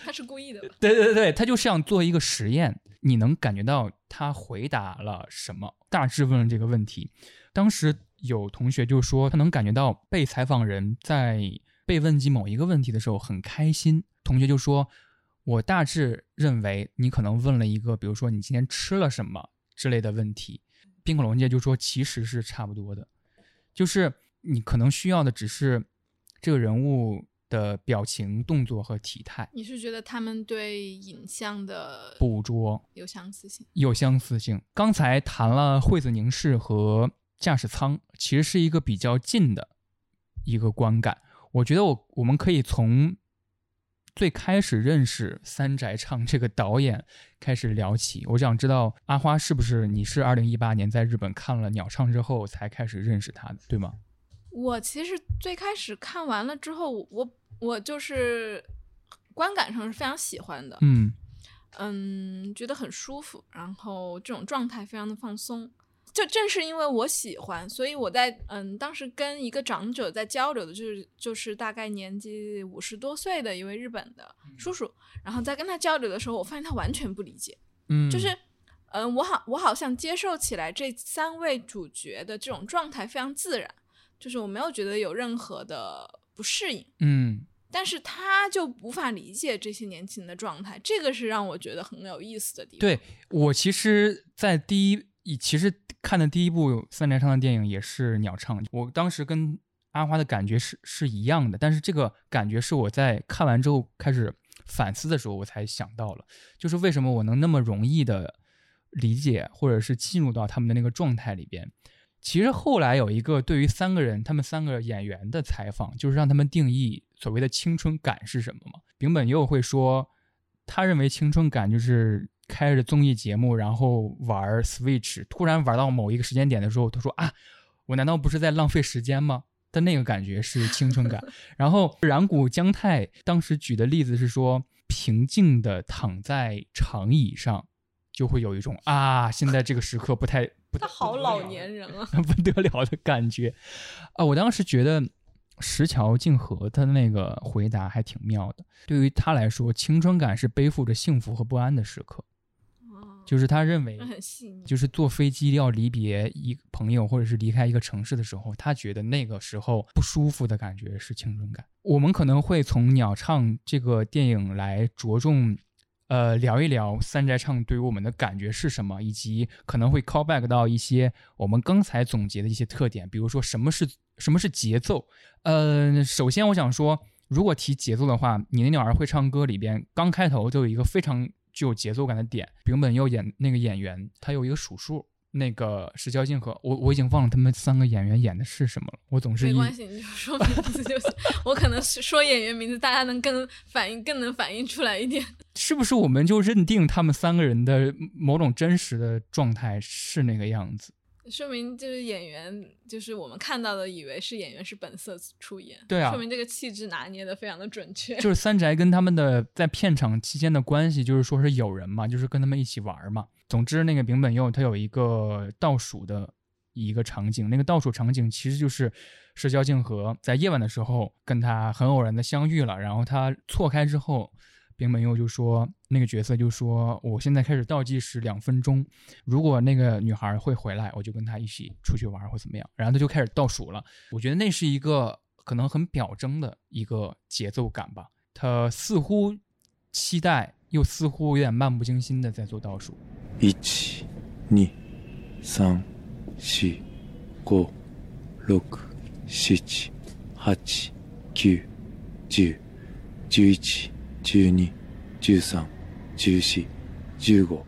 他是故意的吧？对对对，他就想做一个实验，你能感觉到他回答了什么，大致问了这个问题。当时有同学就说他能感觉到被采访人在被问及某一个问题的时候很开心。同学就说，我大致认为你可能问了一个比如说你今天吃了什么之类的问题。滨口龙介就说其实是差不多的，就是你可能需要的只是这个人物的表情动作和体态。你是觉得他们对影像的捕捉有相似性？有相似性。刚才谈了惠子凝视和驾驶舱，其实是一个比较近的一个观感。我觉得我们可以从最开始认识三宅唱这个导演开始聊起。我想知道阿花是不是你是2018年在日本看了《鸟唱》之后才开始认识他的，对吗？我其实最开始看完了之后，我就是观感上是非常喜欢的，觉得很舒服，然后这种状态非常的放松。就正是因为我喜欢，所以我在当时跟一个长者在交流的，就是大概年纪50多岁的一位日本的叔叔，然后在跟他交流的时候，我发现他完全不理解，就是。我好像接受起来这3位主角的这种状态非常自然，就是我没有觉得有任何的不适应，但是他就无法理解这些年轻人的状态，这个是让我觉得很有意思的地方。对，我其实在其实看的第一部三宅唱的电影也是《鸟唱》，我当时跟阿花的感觉是一样的，但是这个感觉是我在看完之后开始反思的时候我才想到了，就是为什么我能那么容易的理解或者是进入到他们的那个状态里边。其实后来有一个对于三个人他们三个演员的采访，就是让他们定义所谓的青春感是什么嘛。柄本佑会说他认为青春感就是开着综艺节目然后玩 Switch， 突然玩到某一个时间点的时候他说啊，我难道不是在浪费时间吗？但那个感觉是青春感。然后染谷将太当时举的例子是说，平静的躺在长椅上就会有一种啊，现在这个时刻不太他好老年人啊，不得了的感觉啊！我当时觉得石桥静河他那个回答还挺妙的，对于他来说青春感是背负着幸福和不安的时刻，就是他认为就是坐飞机要离别一个朋友或者是离开一个城市的时候，他觉得那个时候不舒服的感觉是青春感。我们可能会从鸟唱这个电影来着重聊一聊三宅唱对于我们的感觉是什么，以及可能会 call back 到一些我们刚才总结的一些特点，比如说什么是节奏。首先我想说，如果提节奏的话，你的鸟儿会唱歌里边刚开头就有一个非常具有节奏感的点，柄本佑演那个演员他有一个数数，那个石桥静河我已经忘了他们三个演员演的是什么了，我总是没关系，你就说名字就行。我可能说演员名字大家能更能反映出来一点。是不是我们就认定他们三个人的某种真实的状态是那个样子，说明就是演员就是我们看到的以为是演员是本色出演。对啊，说明这个气质拿捏的非常的准确。就是三宅跟他们的在片场期间的关系就是说是友人嘛，就是跟他们一起玩嘛。总之那个柄本佑他有一个倒数的一个场景，那个倒数场景其实就是石桥静河在夜晚的时候跟他很偶然的相遇了，然后他错开之后，柄本佑就说那个角色就说，我现在开始倒计时2分钟，如果那个女孩会回来我就跟她一起出去玩或怎么样，然后她就开始倒数了。我觉得那是一个可能很表征的一个节奏感吧，她似乎期待又似乎有点漫不经心的在做倒数。1、2、3、4、5、6、7、8、9、10、11、12、13、14、15、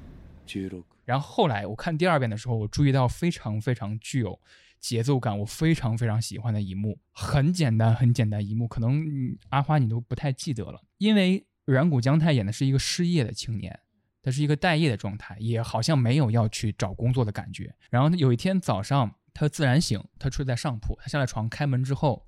16。然后后来我看第二遍的时候，我注意到非常非常具有节奏感，我非常非常喜欢的一幕，很简单很简单一幕，可能阿花你都不太记得了，因为染谷将太演的是一个失业的青年，他是一个待业的状态，也好像没有要去找工作的感觉。然后有一天早上他自然醒，他睡在上铺，他下了床开门之后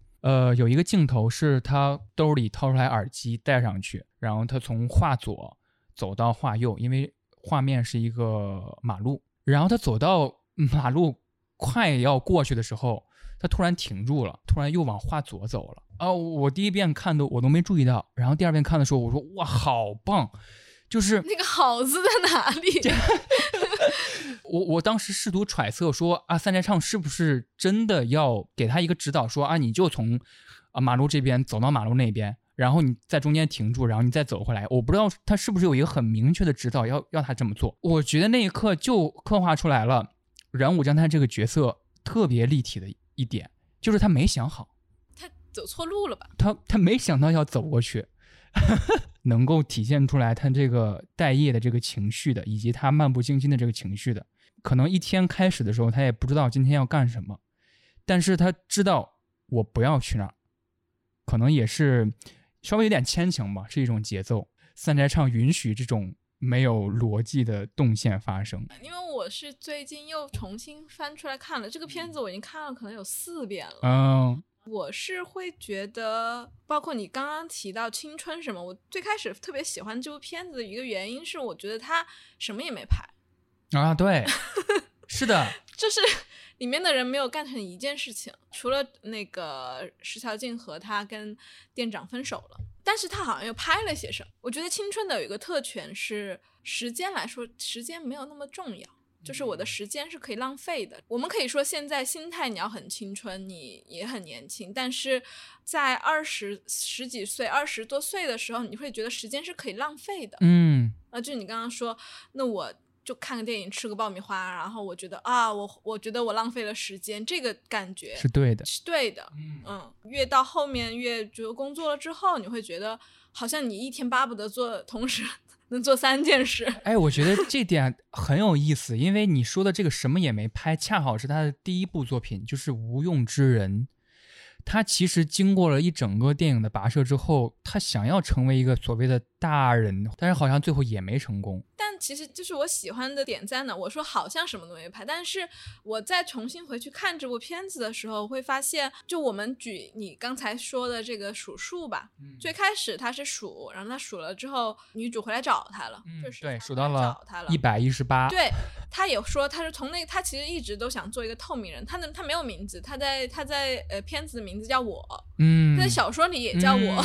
有一个镜头是他兜里掏出来耳机戴上去，然后他从画左走到画右，因为画面是一个马路，然后他走到马路快要过去的时候他突然停住了，突然又往画左走了啊！我第一遍看的我都没注意到，然后第二遍看的时候我说哇好棒，就是那个好字在哪里。我当时试图揣测说啊，三宅唱是不是真的要给他一个指导说啊，你就从马路这边走到马路那边，然后你在中间停住，然后你再走回来。我不知道他是不是有一个很明确的指导要他这么做。我觉得那一刻就刻画出来了染谷将太这个角色特别立体的一点，就是他没想好，他走错路了吧，他没想到要走过去。能够体现出来他这个待业的这个情绪的，以及他漫不经心的这个情绪的。可能一天开始的时候他也不知道今天要干什么，但是他知道我不要去那儿，可能也是稍微有点牵强吧，是一种节奏。三宅唱允许这种没有逻辑的动线发生。因为我是最近又重新翻出来看了这个片子，我已经看了可能有4遍了。嗯，我是会觉得包括你刚刚提到青春什么，我最开始特别喜欢这部片子的一个原因是我觉得它什么也没拍啊。对是的，就是里面的人没有干成一件事情，除了那个石桥静河他跟店长分手了，但是他好像又拍了些什么。我觉得青春的有一个特权是时间来说，时间没有那么重要，就是我的时间是可以浪费的。我们可以说现在心态你要很青春你也很年轻，但是在十几岁20多岁的时候你会觉得时间是可以浪费的。嗯，就你刚刚说那我就看个电影吃个爆米花，然后我觉得啊，我觉得我浪费了时间，这个感觉是对的，是对的。嗯，越到后面越就工作了之后你会觉得好像你一天巴不得做同时能做3件事。哎，我觉得这点很有意思，因为你说的这个什么也没拍，恰好是他的第一部作品，就是《无用之人》。他其实经过了一整个电影的跋涉之后，他想要成为一个所谓的大人，但是好像最后也没成功。但其实就是我喜欢的点在哪，我说好像什么都没拍，但是我再重新回去看这部片子的时候会发现，就我们举你刚才说的这个数数吧，最开始他是数，然后他数了之后女主回来找他了，就是对，数到了118，对，他也说他是从那，他其实一直都想做一个透明人，他没有名字，他在片子的名字叫我，他在小说里也叫我，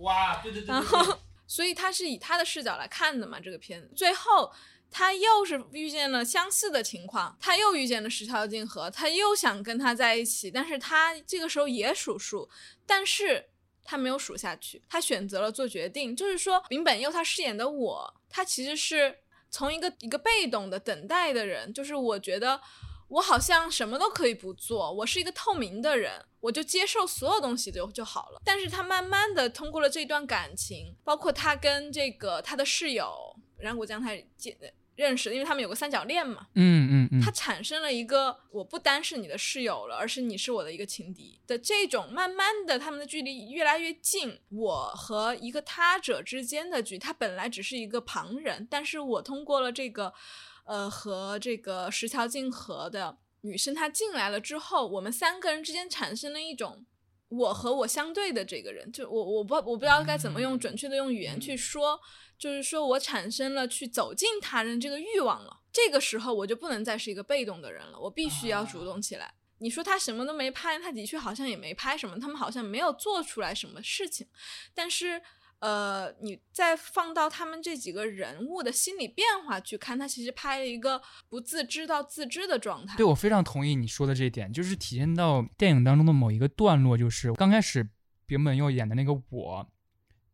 哇，对对 对， 对， 对， 对，然后所以他是以他的视角来看的嘛，这个片子最后他又是遇见了相似的情况，他又遇见了石桥静河，他又想跟他在一起，但是他这个时候也数数，但是他没有数下去，他选择了做决定，就是说柄本佑他饰演的我，他其实是从一个被动的等待的人，就是我觉得我好像什么都可以不做，我是一个透明的人，我就接受所有东西就好了。但是他慢慢的通过了这段感情，包括他跟这个他的室友染谷将太认识，因为他们有个三角恋嘛，他产生了一个我不单是你的室友了，而是你是我的一个情敌的这种，慢慢的他们的距离越来越近，我和一个他者之间的距离，他本来只是一个旁人，但是我通过了这个和这个石桥静河的女生她进来了之后，我们3个人之间产生了一种我和我相对的这个人，就我不知道该怎么用准确的用语言去说，就是说我产生了去走近他人这个欲望了，这个时候我就不能再是一个被动的人了，我必须要主动起来。你说他什么都没拍，他的确好像也没拍什么，他们好像没有做出来什么事情，但是你再放到他们这几个人物的心理变化去看，他其实拍了一个不自知到自知的状态。对，我非常同意你说的这一点，就是体现到电影当中的某一个段落，就是刚开始柄本佑演的那个我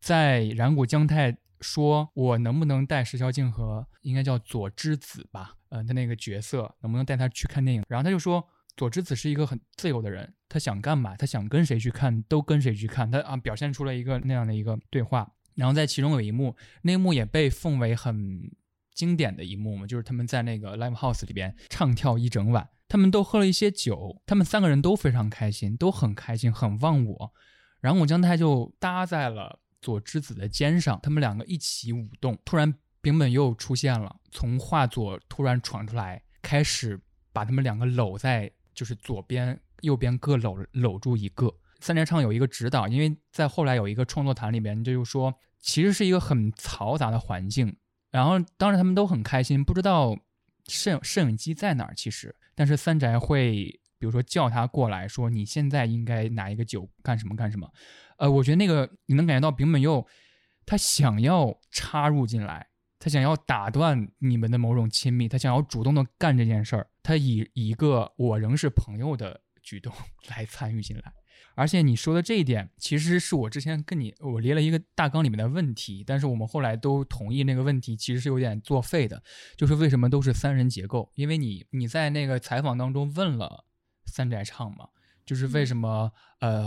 在染谷将太说我能不能带石桥静河，应该叫佐之子吧，他那个角色能不能带他去看电影，然后他就说佐之子是一个很自由的人，他想干嘛，他想跟谁去看都跟谁去看，他表现出了一个那样的一个对话。然后在其中有一幕，那一幕也被奉为很经典的一幕嘛，就是他们在那个 live house 里边唱跳一整晚，他们都喝了一些酒，他们3个人都非常开心，都很开心，很忘我。然后我将他就搭在了佐之子的肩上，他们2个一起舞动。突然柄本佑出现了，从画佐突然闯出来，开始把他们2个搂在，就是左边右边各搂住一个。三宅唱有一个指导，因为在后来有一个创作谈里面就说其实是一个很嘈杂的环境，然后当然他们都很开心，不知道摄影机在哪儿其实，但是三宅会比如说叫他过来说你现在应该拿一个酒干什么干什么，我觉得那个你能感觉到柄本佑他想要插入进来，他想要打断你们的某种亲密，他想要主动的干这件事儿，他以一个我仍是朋友的举动来参与进来。而且你说的这一点其实是我之前跟你我列了一个大纲里面的问题，但是我们后来都同意那个问题其实是有点作废的，就是为什么都是3人结构，因为你在那个采访当中问了三宅唱嘛，就是为什么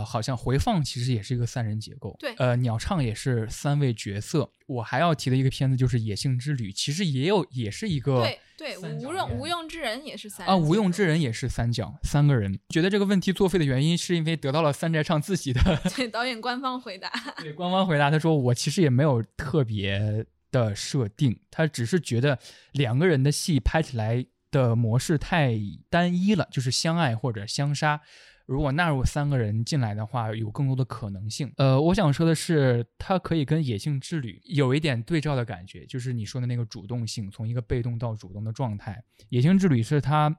好像回放其实也是一个3人结构，对，鸟唱也是3位角色。我还要提的一个片子就是《野性之旅》，其实也是一个对，无用之人也是3人啊，无用之人也是3个人。觉得这个问题作废的原因是因为得到了三宅唱自己的对导演官方回答，对官方回答，他说我其实也没有特别的设定，他只是觉得2个人的戏拍起来的模式太单一了，就是相爱或者相杀。如果纳入3个人进来的话，有更多的可能性。我想说的是，它可以跟《野性之旅》有一点对照的感觉，就是你说的那个主动性，从一个被动到主动的状态。《野性之旅》是它，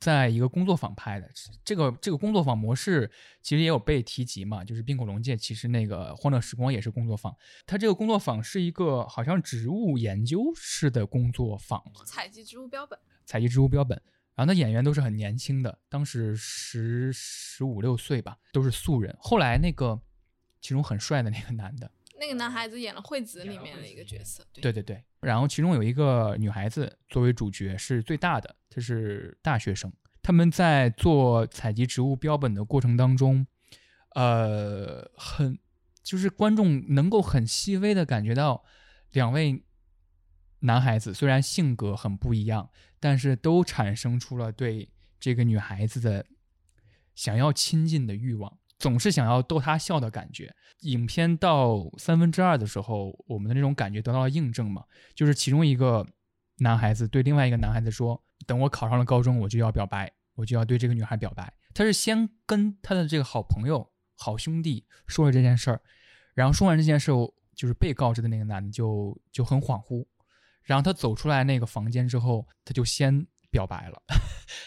在一个工作坊拍的，这个工作坊模式其实也有被提及嘛，就是滨口龙介其实那个《欢乐时光》也是工作坊，它这个工作坊是一个好像植物研究式的工作坊，采集植物标本。然后那演员都是很年轻的，当时15、16岁吧，都是素人。后来那个其中很帅的那个男孩子演了《惠子》里面的一个角色， 对。然后其中有一个女孩子作为主角是最大的，她是大学生。他们在做采集植物标本的过程当中，就是观众能够很细微的感觉到两位男孩子虽然性格很不一样，但是都产生出了对这个女孩子的想要亲近的欲望，总是想要逗她笑的感觉。影片到2/3的时候，我们的那种感觉得到了印证嘛，就是其中一个男孩子对另外一个男孩子说，等我考上了高中我就要表白，我就要对这个女孩表白。他是先跟他的这个好朋友好兄弟说了这件事儿，然后说完这件事就是被告知的那个男的就很恍惚，然后他走出来那个房间之后他就先表白了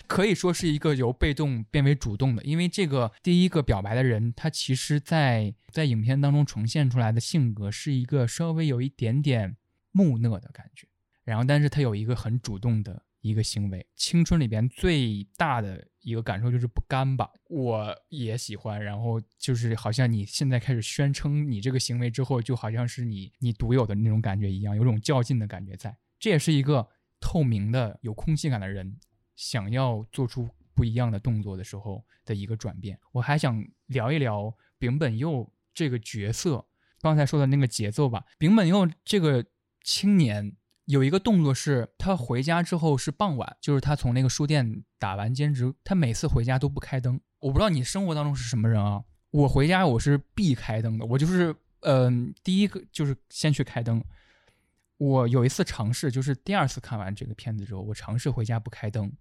可以说是一个由被动变为主动的，因为这个第一个表白的人他其实在影片当中呈现出来的性格是一个稍微有一点点木讷的感觉，然后但是他有一个很主动的一个行为。青春里边最大的一个感受就是不甘吧，我也喜欢，然后就是好像你现在开始宣称你这个行为之后，就好像是你独有的那种感觉一样，有种较劲的感觉在。这也是一个透明的有空气感的人想要做出不一样的动作的时候的一个转变。我还想聊一聊柄本佑这个角色，刚才说的那个节奏吧。柄本佑这个青年有一个动作是他回家之后是傍晚，就是他从那个书店打完兼职，他每次回家都不开灯。我不知道你生活当中是什么人啊，我回家我是必开灯的，我就是第一个就是先去开灯。我有一次尝试，就是第2次看完这个片子之后我尝试回家不开灯，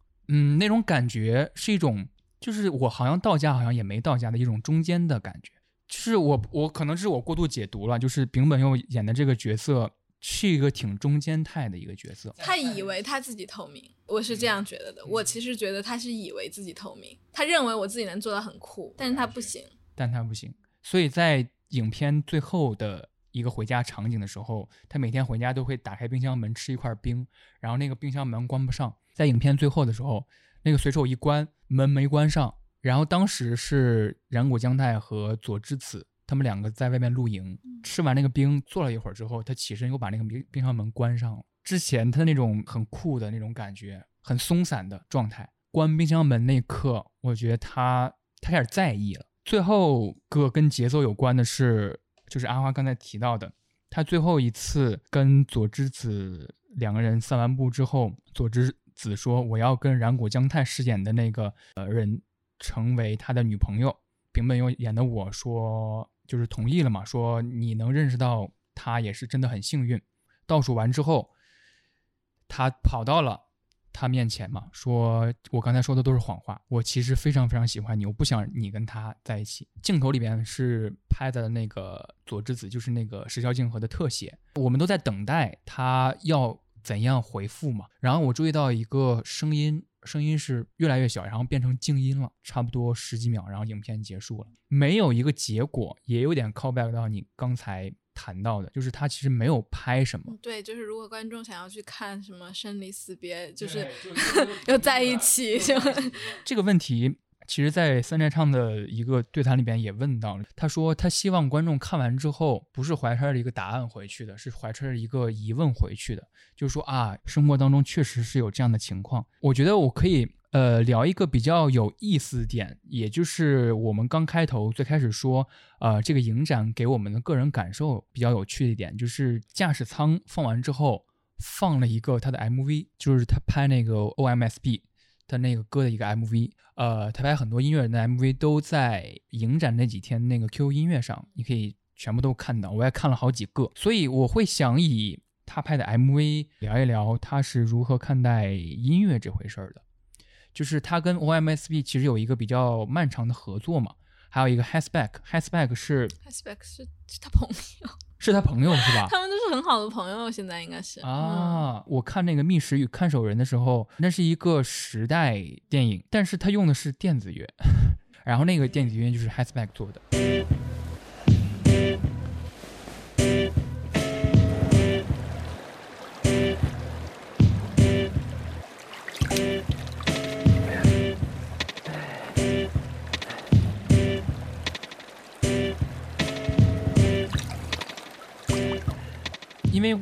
那种感觉是一种就是我好像到家好像也没到家的一种中间的感觉。就是我可能是我过度解读了，就是柄本佑演的这个角色是一个挺中间态的一个角色，他以为他自己透明，我是这样觉得的。我其实觉得他是以为自己透明，他认为我自己能做到很酷，但是他不行，所以在影片最后的一个回家场景的时候，他每天回家都会打开冰箱门吃一块冰，然后那个冰箱门关不上，在影片最后的时候那个随手一关，门没关上，然后当时是染谷将太和佐知子他们两个在外面露营，吃完那个冰坐了一会儿之后，他起身又把那个冰箱门关上了。之前他那种很酷的那种感觉，很松散的状态，关冰箱门那一刻我觉得他开始在意了。最后个跟节奏有关的是，就是阿花刚才提到的，他最后一次跟佐知子两个人散完步之后，佐知子说我要跟染谷将太饰演的那个人成为他的女朋友。柄本佑演的我说就是同意了嘛，说你能认识到他也是真的很幸运。倒数完之后他跑到了他面前嘛，说我刚才说的都是谎话，我其实非常非常喜欢你，我不想你跟他在一起。镜头里边是拍的那个佐知子，就是那个石桥静河的特写，我们都在等待他要怎样回复嘛。然后我注意到一个声音是越来越小，然后变成静音了差不多10几秒，然后影片结束了，没有一个结果。也有点 callback 到你刚才谈到的，就是他其实没有拍什么。对，就是如果观众想要去看什么生离死别，就是又在一起这个问题其实在三宅唱的一个对谈里边也问到了，他说他希望观众看完之后不是怀揣着一个答案回去的，是怀揣着一个疑问回去的，就是说啊，生活当中确实是有这样的情况。我觉得我可以聊一个比较有意思的点，也就是我们刚开头最开始说这个影展给我们的个人感受比较有趣的一点，就是驾驶舱放完之后放了一个他的 MV， 就是他拍那个 OMSB他那个歌的一个 MV， 他拍很多音乐人的 MV 都在影展那几天那个 QQ 音乐上，你可以全部都看到，我也看了好几个。所以我会想以他拍的 MV 聊一聊他是如何看待音乐这回事的。就是他跟 OMSB 其实有一个比较漫长的合作嘛，还有一个 Hi'Spec 是 Hi'Spec 是他朋友，是他朋友是吧？他们都是很好的朋友，现在应该是啊。我看那个《密室与看守人》的时候，那是一个时代电影，但是他用的是电子乐，然后那个电子乐就是 Hi'Spec 做的。因为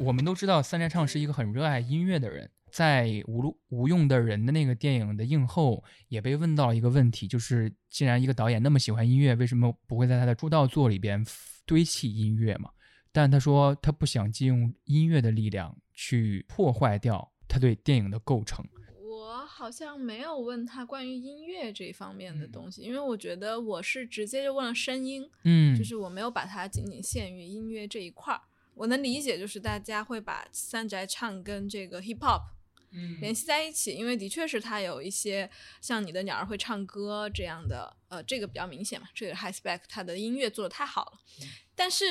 我们都知道三宅唱是一个很热爱音乐的人，在《无用的人》的那个电影的映后也被问到一个问题，就是既然一个导演那么喜欢音乐，为什么不会在他的出道作里边堆砌音乐嘛？但他说他不想借用音乐的力量去破坏掉他对电影的构成。我好像没有问他关于音乐这方面的东西，因为我觉得我是直接就问了声音，就是我没有把它仅仅限于音乐这一块。我能理解就是大家会把三宅唱跟这个 hip hop 联系在一起，因为的确是它有一些像你的鸟儿会唱歌这样的，这个比较明显嘛，这个 Hi'Spec 它的音乐做得太好了，但是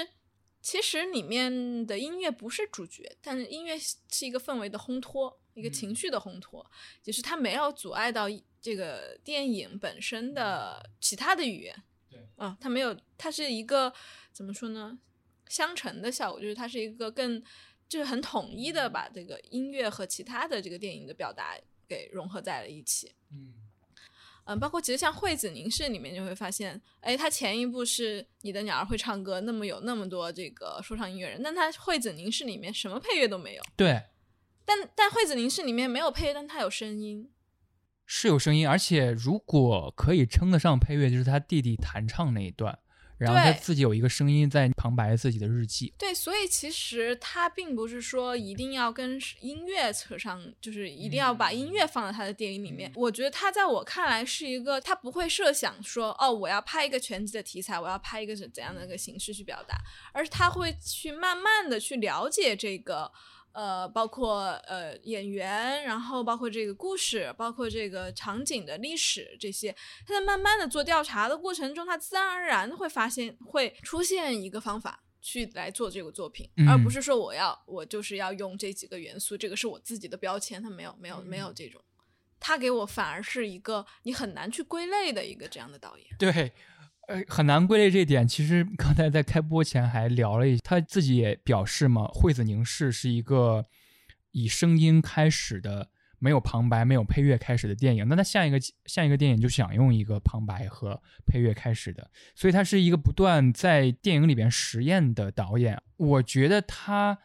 其实里面的音乐不是主角，但是音乐是一个氛围的烘托，一个情绪的烘托，就是它没有阻碍到这个电影本身的其他的语言。对，它没有，它是一个怎么说呢，相乘的效果，就是它是一个更就是很统一的把这个音乐和其他的这个电影的表达给融合在了一起。包括其实像《惠子凝视》里面就会发现，哎，他前一部是你的鸟儿会唱歌，那么有那么多这个说唱音乐人，但他《惠子凝视》里面什么配乐都没有。对，但《惠子凝视》里面没有配乐，但他有声音，是有声音，而且如果可以称得上配乐，就是他弟弟弹唱那一段，然后他自己有一个声音在旁白自己的日记。对，所以其实他并不是说一定要跟音乐扯上，就是一定要把音乐放到他的电影里面。我觉得他在我看来是一个，他不会设想说我要拍一个拳击的题材，我要拍一个怎样的一个形式去表达，而他会去慢慢的去了解这个包括演员，然后包括这个故事，包括这个场景的历史，这些他在慢慢的做调查的过程中，他自然而然会发现会出现一个方法去来做这个作品，而不是说我就是要用这几个元素，这个是我自己的标签，他没有这种，他给我反而是一个你很难去归类的一个这样的导演。对，很难归类这一点，其实刚才在开播前还聊了一下，他自己也表示嘛，惠子凝视是一个以声音开始的，没有旁白没有配乐开始的电影，那他下一个电影就想用一个旁白和配乐开始的，所以他是一个不断在电影里边实验的导演。我觉得他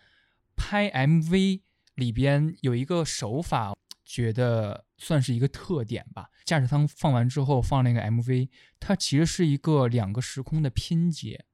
拍 MV 里边有一个手法，觉得算是一个特点吧，驾驶舱放完之后放那个 MV， 它其实是一个两个时空的拼接。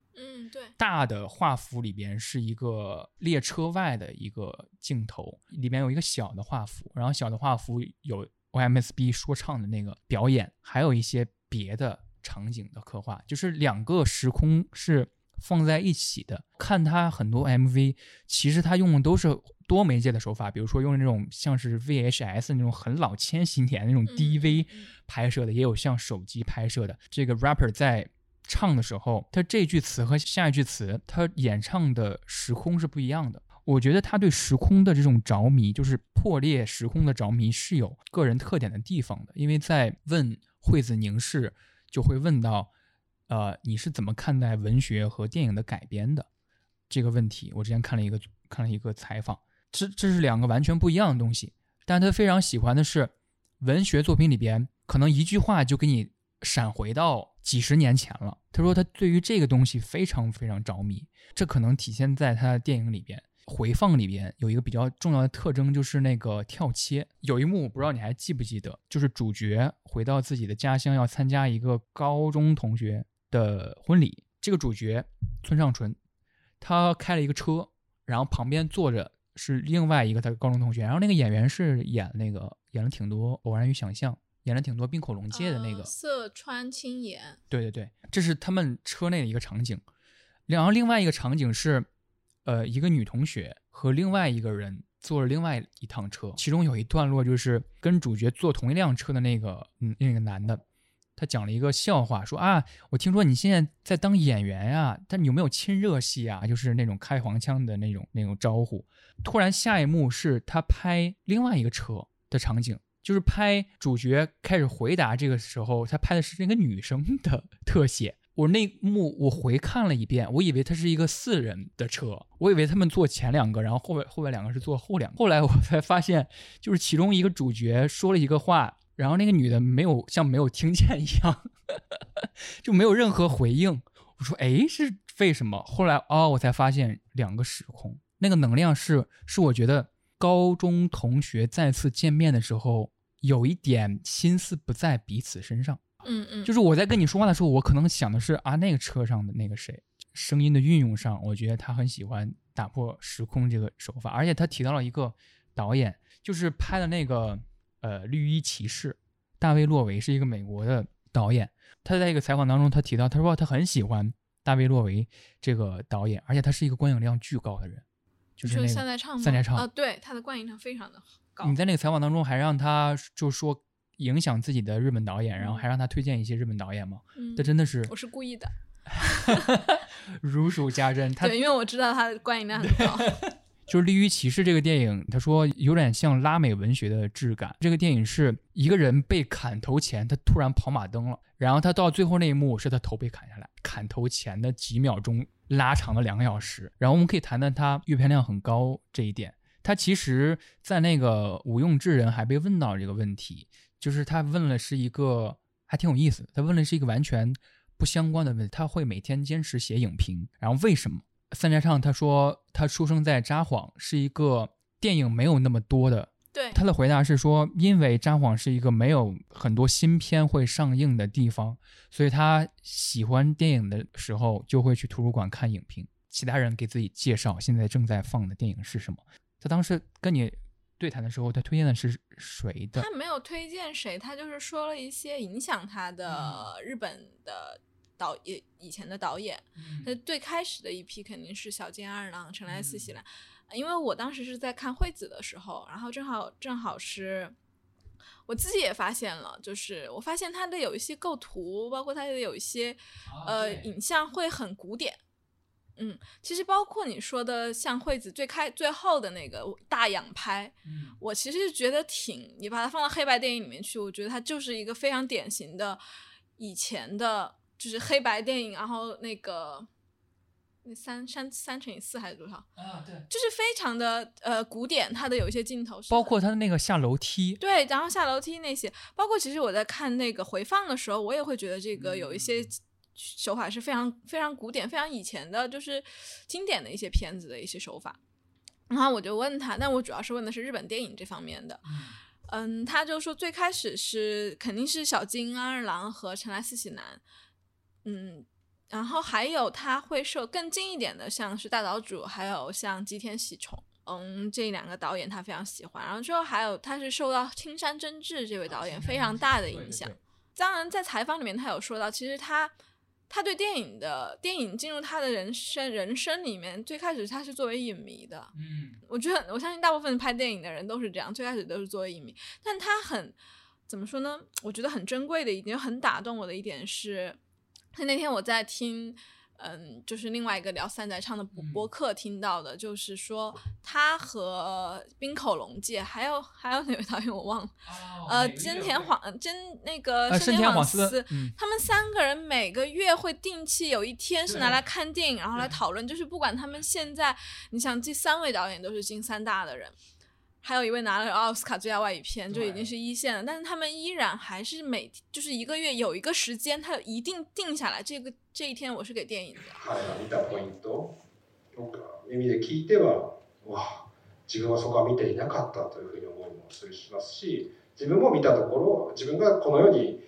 对，大的画幅里边是一个列车外的一个镜头，里面有一个小的画幅，然后小的画幅有 OMSB 说唱的那个表演，还有一些别的场景的刻画，就是两个时空是放在一起的。看他很多 MV 其实他用的都是多媒介的手法，比如说用那种像是 VHS 那种很老2000年那种 DV 拍摄的，也有像手机拍摄的。这个 rapper 在唱的时候，他这句词和下一句词他演唱的时空是不一样的。我觉得他对时空的这种着迷，就是破裂时空的着迷，是有个人特点的地方的。因为在问惠子凝视就会问到你是怎么看待文学和电影的改编的这个问题。我之前看了一个采访，这是两个完全不一样的东西，但他非常喜欢的是文学作品里边可能一句话就给你闪回到几十年前了。他说他对于这个东西非常非常着迷，这可能体现在他的电影里边。回放里边有一个比较重要的特征，就是那个跳切。有一幕我不知道你还记不记得，就是主角回到自己的家乡要参加一个高中同学的婚礼，这个主角村上纯他开了一个车，然后旁边坐着是另外一个他高中同学，然后那个演员是演了挺多《偶然与想象》，演了挺多《冰口龙介》的那个色川青演。对对对，这是他们车内的一个场景。然后另外一个场景是一个女同学和另外一个人坐了另外一趟车，其中有一段落就是跟主角坐同一辆车的那个男的，他讲了一个笑话，说啊，我听说你现在在当演员啊，但你有没有亲热戏啊，就是那种开黄腔的那种招呼。突然下一幕是他拍另外一个车的场景，就是拍主角开始回答这个时候，他拍的是那个女生的特写。我那幕我回看了一遍，我以为它是一个4人的车，我以为他们坐前两个，然后后边两个是坐后两个。后来我才发现，就是其中一个主角说了一个话，然后那个女的没有听见一样就没有任何回应。我说哎，是为什么？后来我才发现两个时空，那个能量是我觉得高中同学再次见面的时候有一点心思不在彼此身上。就是我在跟你说话的时候，我可能想的是啊那个车上的那个谁，声音的运用上，我觉得他很喜欢打破时空这个手法。而且他提到了一个导演，就是拍的那个绿衣骑士，大卫洛维是一个美国的导演。他在一个采访当中他提到，他说他很喜欢大卫洛维这个导演，而且他是一个观影量巨高的人，就是那个三宅唱啊，对，他的观影量非常的高。你在那个采访当中还让他就说影响自己的日本导演，然后还让他推荐一些日本导演吗？这真的是我是故意的如数家珍。他对，因为我知道他的观影量很高就是《绿衣骑士》这个电影，他说有点像拉美文学的质感。这个电影是一个人被砍头前他突然跑马灯了，然后他到最后那一幕是他头被砍下来，砍头前的几秒钟拉长了2个小时。然后我们可以谈谈他阅片量很高这一点。他其实在那个无用之人还被问到这个问题，就是他问了是一个还挺有意思，他问了是一个完全不相关的问题。他会每天坚持写影评，然后为什么？三宅唱他说他出生在札幌，是一个电影没有那么多的。对，他的回答是说，因为札幌是一个没有很多新片会上映的地方，所以他喜欢电影的时候就会去图书馆看影评，其他人给自己介绍现在正在放的电影是什么。他当时跟你对谈的时候，他推荐的是谁的？他没有推荐谁，他就是说了一些影响他的日本的以前的导演。最开始的一批肯定是小津安二郎、成濑四喜男，因为我当时是在看惠子的时候，然后正好是我自己也发现了，就是我发现他的有一些构图，包括他的有一些影像会很古典。其实包括你说的像惠子最后的那个大仰拍，我其实觉得你把它放到黑白电影里面去，我觉得它就是一个非常典型的以前的就是黑白电影，然后那个3×4还是多少啊？对，就是非常的古典，它的有一些镜头，包括它的那个下楼梯，对，然后下楼梯那些，包括其实我在看那个回放的时候，我也会觉得这个有一些手法是非常非常古典、非常以前的，就是经典的一些片子的一些手法。然后我就问他，但我主要是问的是日本电影这方面的。他就说最开始是肯定是小津安二郎和成濑四喜男。然后还有他会受更近一点的，像是大岛渚，还有像吉田喜重，这2个导演他非常喜欢。然后之后还有他是受到青山真志这位导演非常大的影响。对对对，当然在采访里面他有说到，其实他对电影进入他的人生里面，最开始他是作为影迷的。我觉得我相信大部分拍电影的人都是这样，最开始都是作为影迷。但他很怎么说呢？我觉得很珍贵的一点，很打动我的一点是。那天我在听就是另外一个聊三宅唱的播客听到的，就是说他和滨口龙介还有哪位导演我忘了，深田晃司、他们3个人每个月会定期有一天是拿来看电影，然后来讨论，就是不管他们现在，你想这3位导演都是金三大的人，还有一位拿了奥斯卡最佳外语片，就已经是一线了，但是他们依然还是就是一个月有一个时间，他一定定下来，这一天我是给电影的。見たポイント、なんか耳で聞いては、わ、自分はそこは見ていなかったというふうに思いもするしますし、自分も見たところ、自分がこのように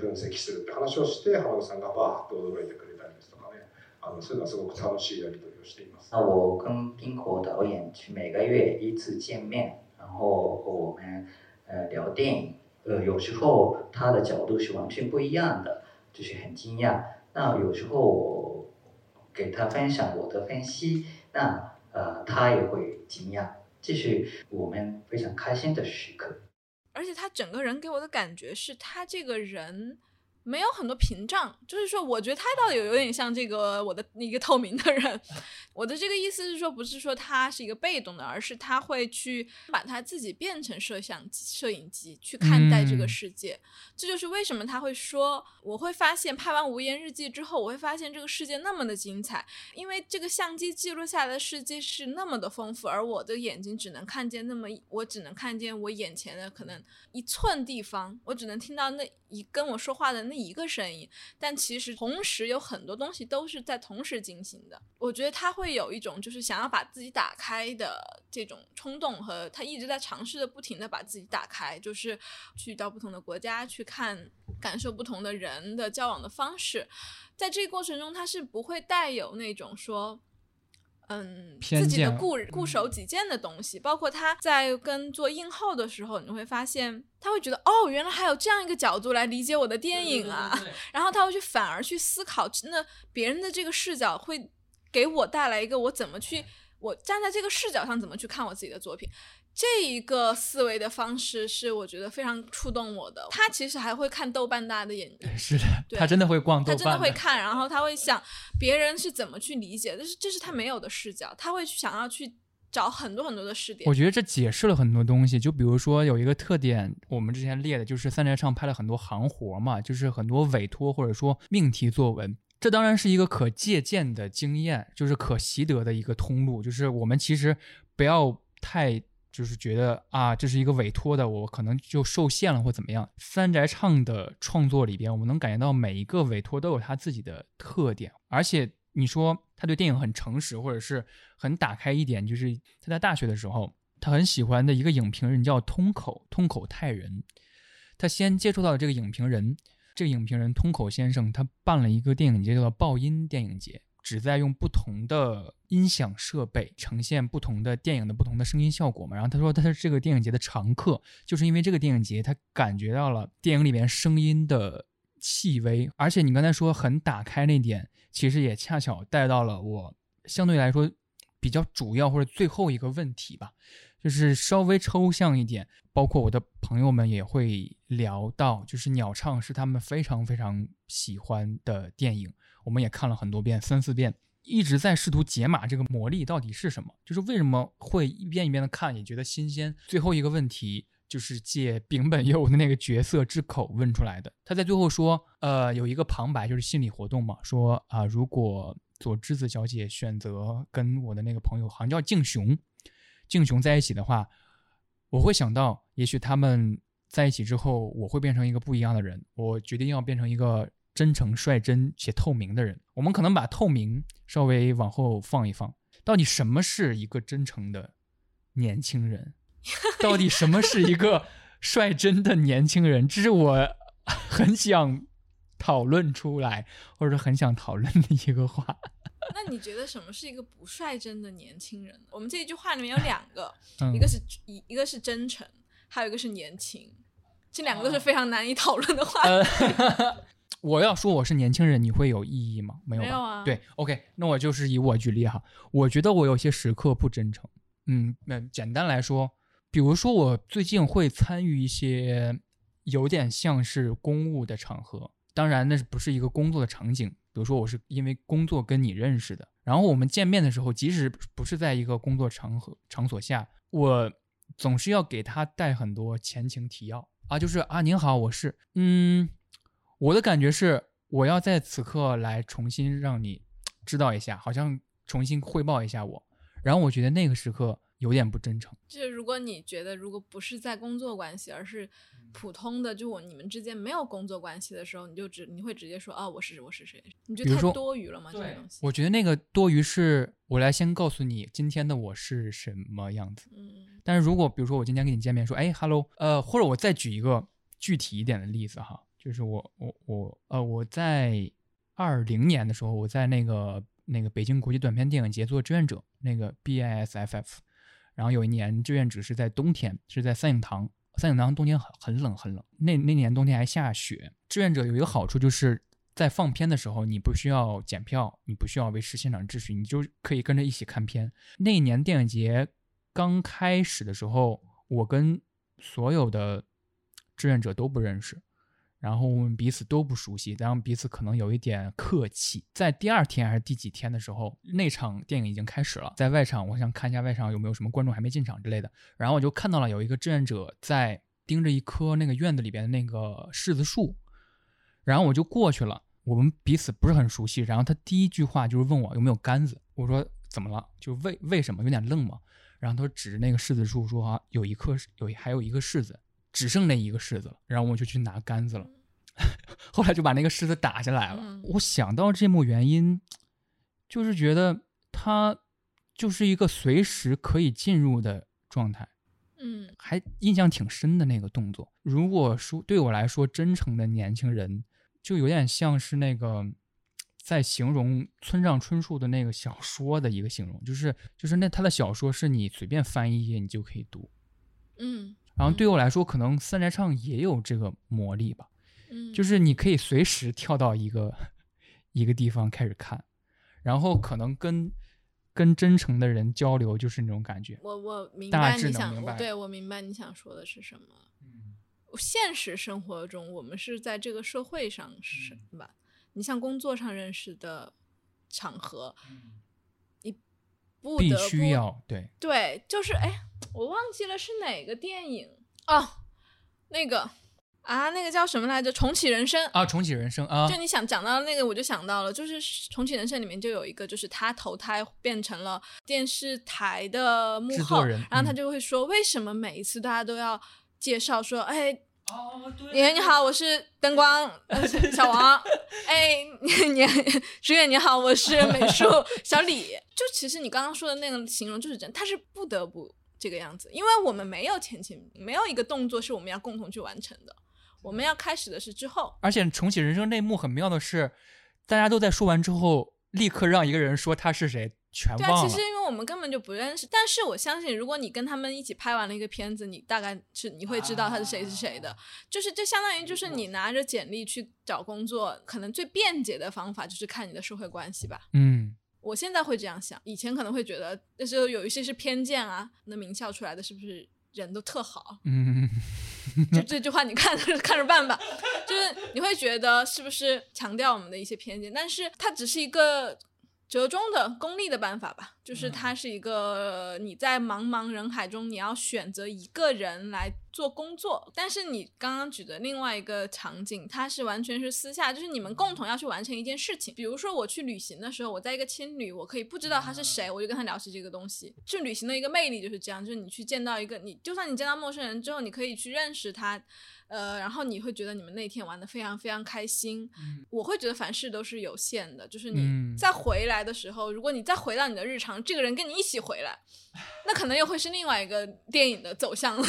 分析するって話をして、浜口さんがバーッと驚いてくれたりですとかね、そういうのはすごく楽しいやり取りをしています。我跟冰口导演去每个月一次见面。然后我们聊电影，有时候他的角度是完全不一样的，就是很惊讶。那有时候我给他分享我的分析，那他也会惊讶，这是我们非常开心的时刻。而且他整个人给我的感觉是他这个人没有很多屏障，就是说我觉得他倒有点像这个我的一个透明的人。我的这个意思是说，不是说他是一个被动的，而是他会去把他自己变成摄影机去看待这个世界。这就是为什么他会说，我会发现拍完《无言日记》之后，我会发现这个世界那么的精彩，因为这个相机记录下来的世界是那么的丰富，而我的眼睛只能看见我只能看见我眼前的可能1寸地方，我只能听到跟我说话的那一个声音，但其实同时有很多东西都是在同时进行的。我觉得他会有一种就是想要把自己打开的这种冲动，和他一直在尝试的不停的把自己打开，就是去到不同的国家去看感受不同的人的交往的方式。在这个过程中，他是不会带有那种说自己的固守己见的东西，包括他在跟做映后的时候，你会发现他会觉得哦，原来还有这样一个角度来理解我的电影啊，对，然后他会去反而去思考，那别人的这个视角会给我带来一个我怎么去，我站在这个视角上怎么去看我自己的作品。这一个思维的方式是我觉得非常触动我的。他其实还会看豆瓣大的演绎，是的，他真的会逛豆瓣，他真的会看，然后他会想别人是怎么去理解，这是他没有的视角，他会想要去找很多很多的视点。我觉得这解释了很多东西，就比如说有一个特点，我们之前列的就是三宅唱拍了很多行活嘛，就是很多委托或者说命题作文，这当然是一个可借鉴的经验，就是可习得的一个通路，就是我们其实不要太就是觉得啊，这是一个委托的，我可能就受限了或怎么样。三宅唱的创作里边，我们能感觉到每一个委托都有他自己的特点，而且你说他对电影很诚实，或者是很打开一点，就是他在大学的时候，他很喜欢的一个影评人叫通口泰人，他先接触到这个影评人，通口先生，他办了一个电影节叫做爆音电影节，只在用不同的音响设备呈现不同的电影的不同的声音效果嘛。然后他说他是这个电影节的常客，就是因为这个电影节他感觉到了电影里面声音的细微，而且你刚才说很打开那点，其实也恰巧带到了我相对来说比较主要或者最后一个问题吧，就是稍微抽象一点。包括我的朋友们也会聊到，就是鸟唱是他们非常非常喜欢的电影，我们也看了很多遍，3-4遍，一直在试图解码这个魔力到底是什么，就是为什么会一遍一遍的看也觉得新鲜。最后一个问题就是借柄本佑的那个角色之口问出来的，他在最后说有一个旁白就是心理活动嘛，说啊，如果佐知子小姐选择跟我的那个朋友好像叫敬雄在一起的话，我会想到也许他们在一起之后我会变成一个不一样的人，我决定要变成一个真诚率真且透明的人。我们可能把透明稍微往后放一放，到底什么是一个真诚的年轻人，到底什么是一个率真的年轻人，这是我很想讨论出来或者很想讨论的一个话。那你觉得什么是一个不率真的年轻人呢？我们这一句话里面有两个一个是真诚，还有一个是年轻，这两个都是非常难以讨论的话题我要说我是年轻人，你会有异议吗？没有啊。对 OK， 那我就是以我举例哈，我觉得我有些时刻不真诚。简单来说，比如说我最近会参与一些有点像是公务的场合，当然那不是一个工作的场景，比如说我是因为工作跟你认识的，然后我们见面的时候，即使不是在一个工作场所下，我总是要给他带很多前情提要啊，就是啊您好，我是我的感觉是我要在此刻来重新让你知道一下，好像重新汇报一下我，然后我觉得那个时刻有点不真诚。就是如果你觉得如果不是在工作关系，而是普通的就你们之间没有工作关系的时候，你会直接说啊、哦、我是谁，你觉得太多余了吗？这个东西我觉得那个多余是我来先告诉你今天的我是什么样子。但是如果比如说我今天跟你见面说哎 hello， 或者我再举一个具体一点的例子哈，就是我在2020年的时候，我在那个北京国际短片电影节做志愿者，那个 BISFF， 然后有一年志愿者是在冬天，是在三影堂，冬天很冷很冷，那年冬天还下雪。志愿者有一个好处就是在放片的时候你不需要检票，你不需要维持现场秩序，你就可以跟着一起看片。那一年电影节刚开始的时候，我跟所有的志愿者都不认识，然后我们彼此都不熟悉，然后彼此可能有一点客气。在第二天还是第几天的时候，那场电影已经开始了，在外场我想看一下外场有没有什么观众还没进场之类的，然后我就看到了有一个志愿者在盯着一棵那个院子里边的那个柿子树，然后我就过去了，我们彼此不是很熟悉，然后他第一句话就是问我有没有杆子，我说怎么了，就为什么有点愣嘛，然后他指那个柿子树说、啊、还有一个柿子，只剩那一个柿子了，然后我就去拿杆子了后来就把那个柿子打下来了。我想到这幕原因就是觉得它就是一个随时可以进入的状态，还印象挺深的那个动作。如果说对我来说，真诚的年轻人就有点像是那个在形容村上春树的那个小说的一个形容，就是那他的小说是你随便翻一页你就可以读，然后对我来说可能三宅唱也有这个魔力吧，就是你可以随时跳到一个地方开始看，然后可能跟真诚的人交流就是那种感觉。我明白你想，对，我明白你想说的是什么。现实生活中我们是在这个社会上是吧？你像工作上认识的场合，你不得不必须要对，就是我忘记了是哪个电影哦，那个叫什么来着？重启人生啊，重启人生啊！就你想讲到那个，我就想到了，就是重启人生里面就有一个，就是他投胎变成了电视台的幕后制作人，然后他就会说，为什么每一次大家都要介绍说，对，你好，我是灯光小王，石远你好，我是美术小李。就其实你刚刚说的那个形容就是真，他是不得不这个样子，因为我们没有前期，没有一个动作是我们要共同去完成的。我们要开始的是之后，而且重启人生那幕很妙的是，大家都在说完之后，立刻让一个人说他是谁，全忘了。对，其实因为我们根本就不认识，但是我相信，如果你跟他们一起拍完了一个片子，你大概是你会知道他是谁是谁的。就是这相当于就是你拿着简历去找工作，可能最便捷的方法就是看你的社会关系吧。我现在会这样想，以前可能会觉得，那时候有一些是偏见啊，那名校出来的是不是人都特好？就这句话你看着办吧，就是你会觉得是不是强调我们的一些偏见，但是它只是一个折中的功利的办法吧，就是它是一个你在茫茫人海中你要选择一个人来做工作。但是你刚刚举的另外一个场景，它是完全是私下，就是你们共同要去完成一件事情。比如说我去旅行的时候，我在一个青旅，我可以不知道他是谁，我就跟他聊起这个东西。就旅行的一个魅力就是这样，就是你去见到一个，你就算你见到陌生人之后，你可以去认识他，然后你会觉得你们那天玩得非常非常开心。我会觉得凡事都是有限的，就是你再回来的时候，如果你再回到你的日常，这个人跟你一起回来，那可能又会是另外一个电影的走向了。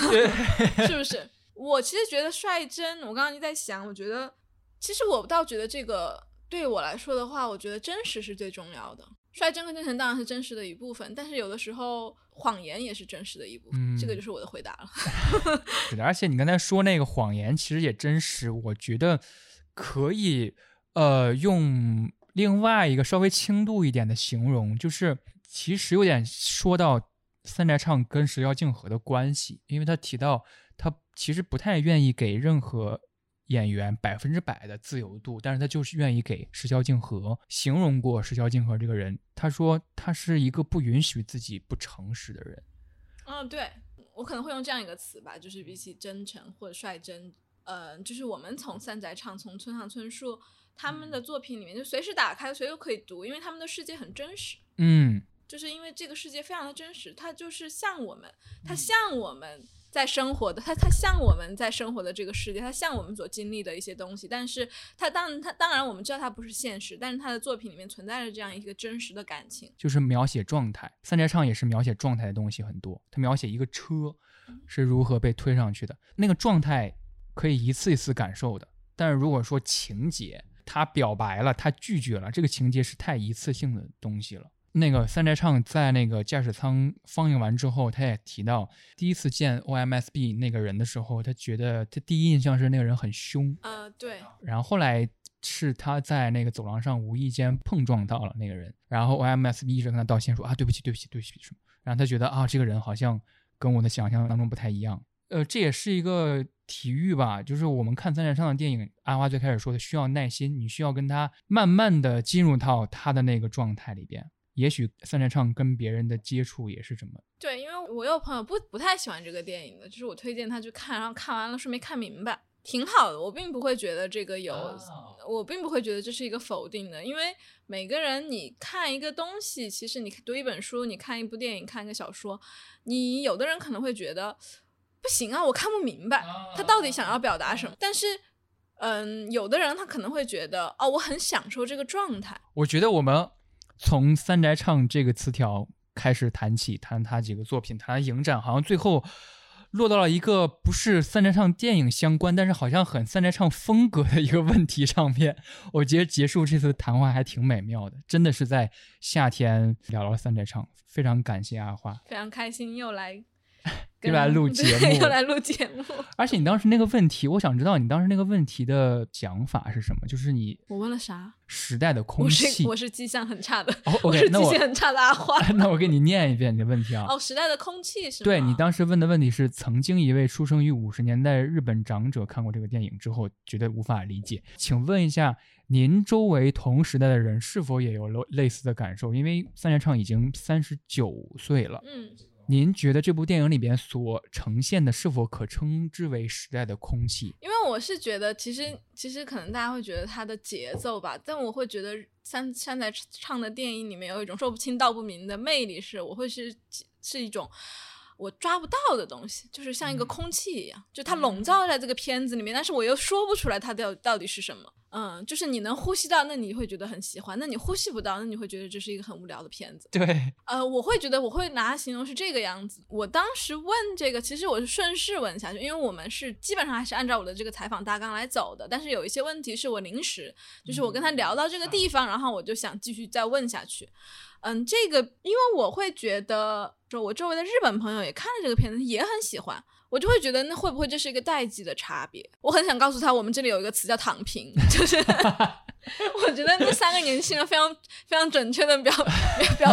是不是？我其实觉得率真，我刚刚在想，我觉得其实我倒觉得这个对我来说的话，我觉得真实是最重要的。率真跟真诚当然是真实的一部分，但是有的时候谎言也是真实的一部分。这个就是我的回答了。对的，而且你刚才说那个谎言其实也真实，我觉得可以用另外一个稍微轻度一点的形容，就是其实有点说到三宅唱跟石桥静河的关系，因为他提到他其实不太愿意给任何演员100%的自由度，但是他就是愿意给石桥静河。形容过石桥静河这个人，他说他是一个不允许自己不诚实的人。对，我可能会用这样一个词吧，就是比起真诚或者率真，就是我们从三宅唱，从村上春树他们的作品里面就随时打开随时都可以读，因为他们的世界很真实。就是因为这个世界非常的真实，它就是像我们，它像我们在生活的，它像我们在生活的这个世界，它像我们所经历的一些东西。但是它当然我们知道它不是现实，但是它的作品里面存在着这样一个真实的感情，就是描写状态。三宅唱也是描写状态的东西很多，他描写一个车是如何被推上去的，那个状态可以一次一次感受的。但是如果说情节，他表白了，他拒绝了，这个情节是太一次性的东西了。那个三宅唱在那个驾驶舱放映完之后，他也提到第一次见 OMSB 那个人的时候，他觉得他第一印象是那个人很凶。对。然后后来是他在那个走廊上无意间碰撞到了那个人，然后 OMSB 一直跟他道歉说对不起对不起对不起什么，然后他觉得这个人好像跟我的想象当中不太一样。这也是一个体育吧，就是我们看三宅唱的电影，阿花最开始说的需要耐心，你需要跟他慢慢的进入到他的那个状态里边。也许三宅唱跟别人的接触也是这么对，因为我有朋友不太喜欢这个电影的，就是我推荐他去看，然后看完了说没看明白，挺好的。我并不会觉得这个我并不会觉得这是一个否定的，因为每个人你看一个东西，其实你读一本书，你看一部电影，看一个小说，你有的人可能会觉得不行啊，我看不明白他到底想要表达什么，但是有的人他可能会觉得我很享受这个状态。我觉得我们从三宅唱这个词条开始谈起，谈他几个作品，谈他影展，好像最后落到了一个不是三宅唱电影相关，但是好像很三宅唱风格的一个问题上面。我觉得结束这次谈话还挺美妙的，真的是在夏天聊了三宅唱，非常感谢阿花，非常开心又来录节目。而且你当时那个问题，我想知道你当时那个问题的讲法是什么，就是你我问了啥？时代的空气。我是迹象很差的、oh, okay, 我是迹象很差的阿花。那我给你念一遍你的问题啊。哦，时代的空气是吗？对，你当时问的问题是，曾经一位出生于50年代日本长者看过这个电影之后觉得无法理解，请问一下您周围同时代的人是否也有类似的感受？因为三宅唱已经39岁了，嗯，您觉得这部电影里边所呈现的是否可称之为时代的空气？因为我是觉得其实可能大家会觉得它的节奏吧，但我会觉得三宅唱的电影里面有一种说不清道不明的魅力，是我会是一种我抓不到的东西，就是像一个空气一样，就它笼罩在这个片子里面，但是我又说不出来它到底是什么。嗯，就是你能呼吸到，那你会觉得很喜欢；那你呼吸不到，那你会觉得这是一个很无聊的片子。对，我会觉得我会拿它形容是这个样子。我当时问这个，其实我是顺势问下去，因为我们是基本上还是按照我的这个采访大纲来走的。但是有一些问题是我临时，就是我跟他聊到这个地方，然后我就想继续再问下去。嗯，这个因为我会觉得，说我周围的日本朋友也看了这个片子，也很喜欢。我就会觉得那会不会这是一个代际的差别。我很想告诉他我们这里有一个词叫躺平，就是我觉得那3个年轻人非常非常准确的表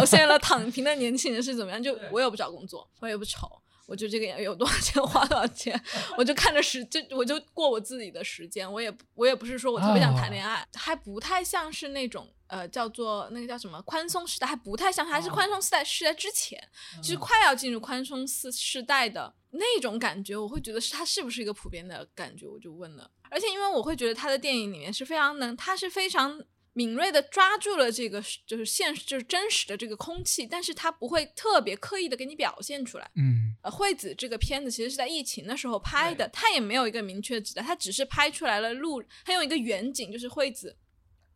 现了躺平的年轻人是怎么样。就我也不找工作，我也不愁，我就这个有多少钱花多少钱，我就看着我就过我自己的时间，我也不是说我特别想谈恋爱、oh. 还不太像是那种叫做那个叫什么宽松时代，还不太像，还是宽松时代之前，就是快要进入宽松时代的那种感觉。我会觉得它是不是一个普遍的感觉，我就问了。而且因为我会觉得他的电影里面是非常他是非常敏锐的抓住了这个就是现实就是真实的这个空气，但是他不会特别刻意的给你表现出来。嗯，惠子这个片子其实是在疫情的时候拍的，他也没有一个明确指代，他只是拍出来了路，他用一个远景，就是惠子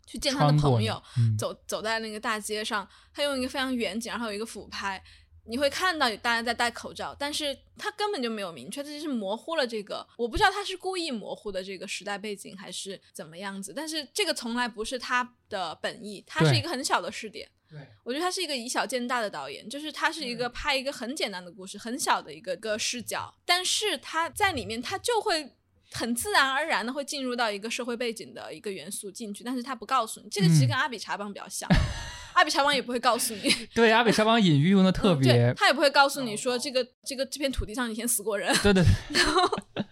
去见他的朋友、嗯、走在那个大街上，他用一个非常远景，然后有一个俯拍，你会看到大家在戴口罩，但是他根本就没有明确，这就是模糊了这个，我不知道他是故意模糊的这个时代背景还是怎么样子，但是这个从来不是他的本意，他是一个很小的试点。对，我觉得他是一个以小见大的导演，就是他是一个拍一个很简单的故事，很小的一个视角，但是他在里面他就会很自然而然的会进入到一个社会背景的一个元素进去，但是他不告诉你。这个其实跟阿比查邦比较像、嗯、阿比查邦也不会告诉你。对，阿比查邦隐喻用的特别、嗯、对，他也不会告诉你说这片土地上以前死过人。对对对。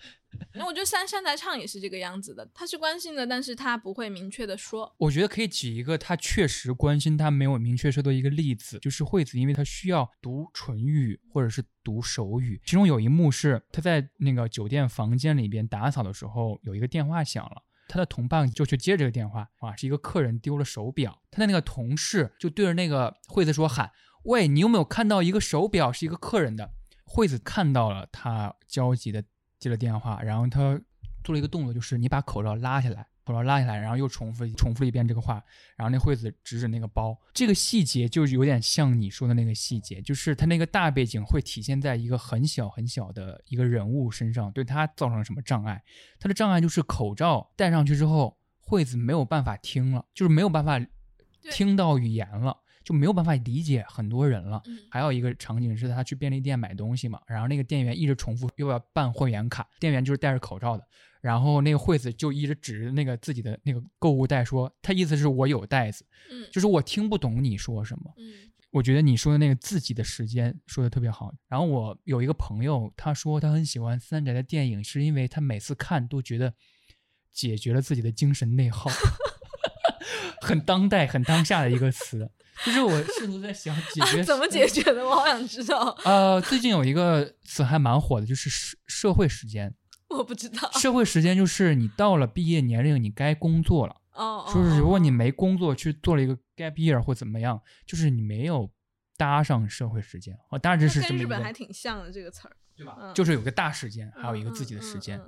那我觉得三宅唱也是这个样子的，他是关心的，但是他不会明确的说。我觉得可以举一个他确实关心他没有明确说的一个例子，就是惠子因为他需要读唇语或者是读手语，其中有一幕是他在那个酒店房间里边打扫的时候，有一个电话响了，他的同伴就去接这个电话，是一个客人丢了手表，他的那个同事就对着那个惠子说喊，喂，你有没有看到一个手表是一个客人的？惠子看到了，他焦急的接了电话，然后他做了一个动作，就是你把口罩拉下来，口罩拉下来，然后又重复了一遍这个话，然后那惠子指指那个包。这个细节就有点像你说的那个细节，就是他那个大背景会体现在一个很小很小的一个人物身上，对他造成了什么障碍。他的障碍就是口罩戴上去之后，惠子没有办法听了，就是没有办法听到语言了，就没有办法理解很多人了。还有一个场景是他去便利店买东西嘛，然后那个店员一直重复又要办会员卡，店员就是戴着口罩的，然后那个惠子就一直指着那个自己的那个购物袋说，他意思是我有袋子，就是我听不懂你说什么。我觉得你说的那个自己的时间说的特别好。然后我有一个朋友，他说他很喜欢三宅的电影，是因为他每次看都觉得解决了自己的精神内耗。很当代很当下的一个词。就是我试图在想解决、怎么解决的，我好想知道。最近有一个词还蛮火的，就是社会时间。我不知道，社会时间就是你到了毕业年龄你该工作了，说是如果你没工作去做了一个 gap year 或怎么样，就是你没有搭上社会时间。大致是这么一个，跟日本还挺像的这个词儿，对吧？就是有个大时间还有一个自己的时间。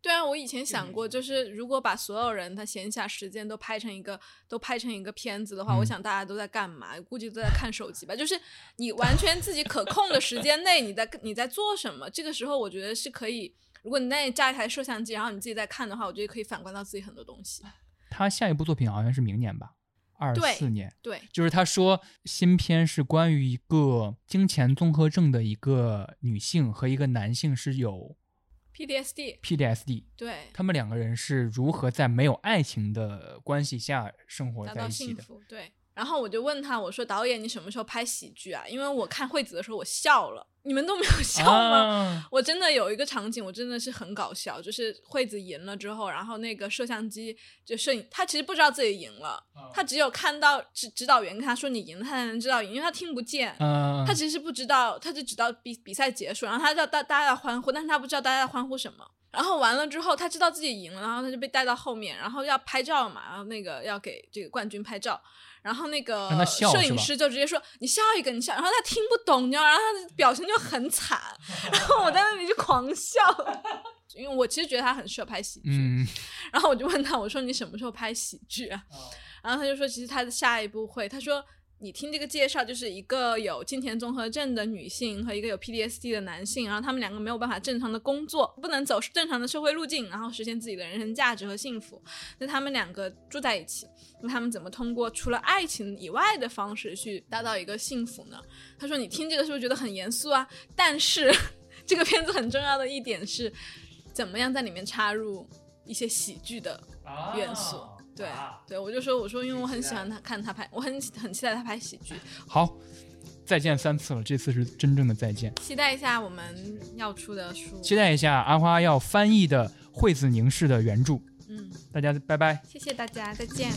对啊，我以前想过，就是如果把所有人他闲暇时间都拍成一个片子的话，我想大家都在干嘛？估计都在看手机吧。就是你完全自己可控的时间内，你在做什么？这个时候我觉得是可以，如果你那里架一台摄像机，然后你自己在看的话，我觉得可以反观到自己很多东西。他下一部作品好像是明年吧，24年。对，就是他说新片是关于一个经前综合症的一个女性和一个男性是有。PTSD， 对，他们两个人是如何在没有爱情的关系下生活在一起的，达到幸福。对，然后我就问他，我说导演你什么时候拍喜剧啊？因为我看惠子的时候我笑了，你们都没有笑吗？我真的有一个场景我真的是很搞笑，就是惠子赢了之后，然后那个摄像机就摄影，他其实不知道自己赢了，他只有看到指导员跟他说你赢了他才能知道赢，因为他听不见，他其实不知道，他就知道比赛结束，然后他知道大家在欢呼，但是他不知道大家在欢呼什么，然后完了之后他知道自己赢了，然后他就被带到后面，然后要拍照嘛，然后那个要给这个冠军拍照，然后那个摄影师就直接说你笑一个你笑，然后他听不懂，然后他的表情就很惨，然后我在那里就狂笑因为我其实觉得他很适合拍喜剧，然后我就问他，我说你什么时候拍喜剧啊？然后他就说其实他的下一步会，他说你听这个介绍就是一个有经前综合症的女性和一个有 PTSD 的男性，然后他们两个没有办法正常的工作，不能走正常的社会路径，然后实现自己的人生价值和幸福，那他们两个住在一起，那他们怎么通过除了爱情以外的方式去达到一个幸福呢？他说你听这个是不是觉得很严肃啊？但是这个片子很重要的一点是怎么样在里面插入一些喜剧的元素，对对，我说因为我很喜欢他看他拍，我很期待他拍喜剧。好，再见3次了，这次是真正的再见。期待一下我们要出的书，期待一下阿花要翻译的惠子凝视的原著。大家拜拜，谢谢大家，再见。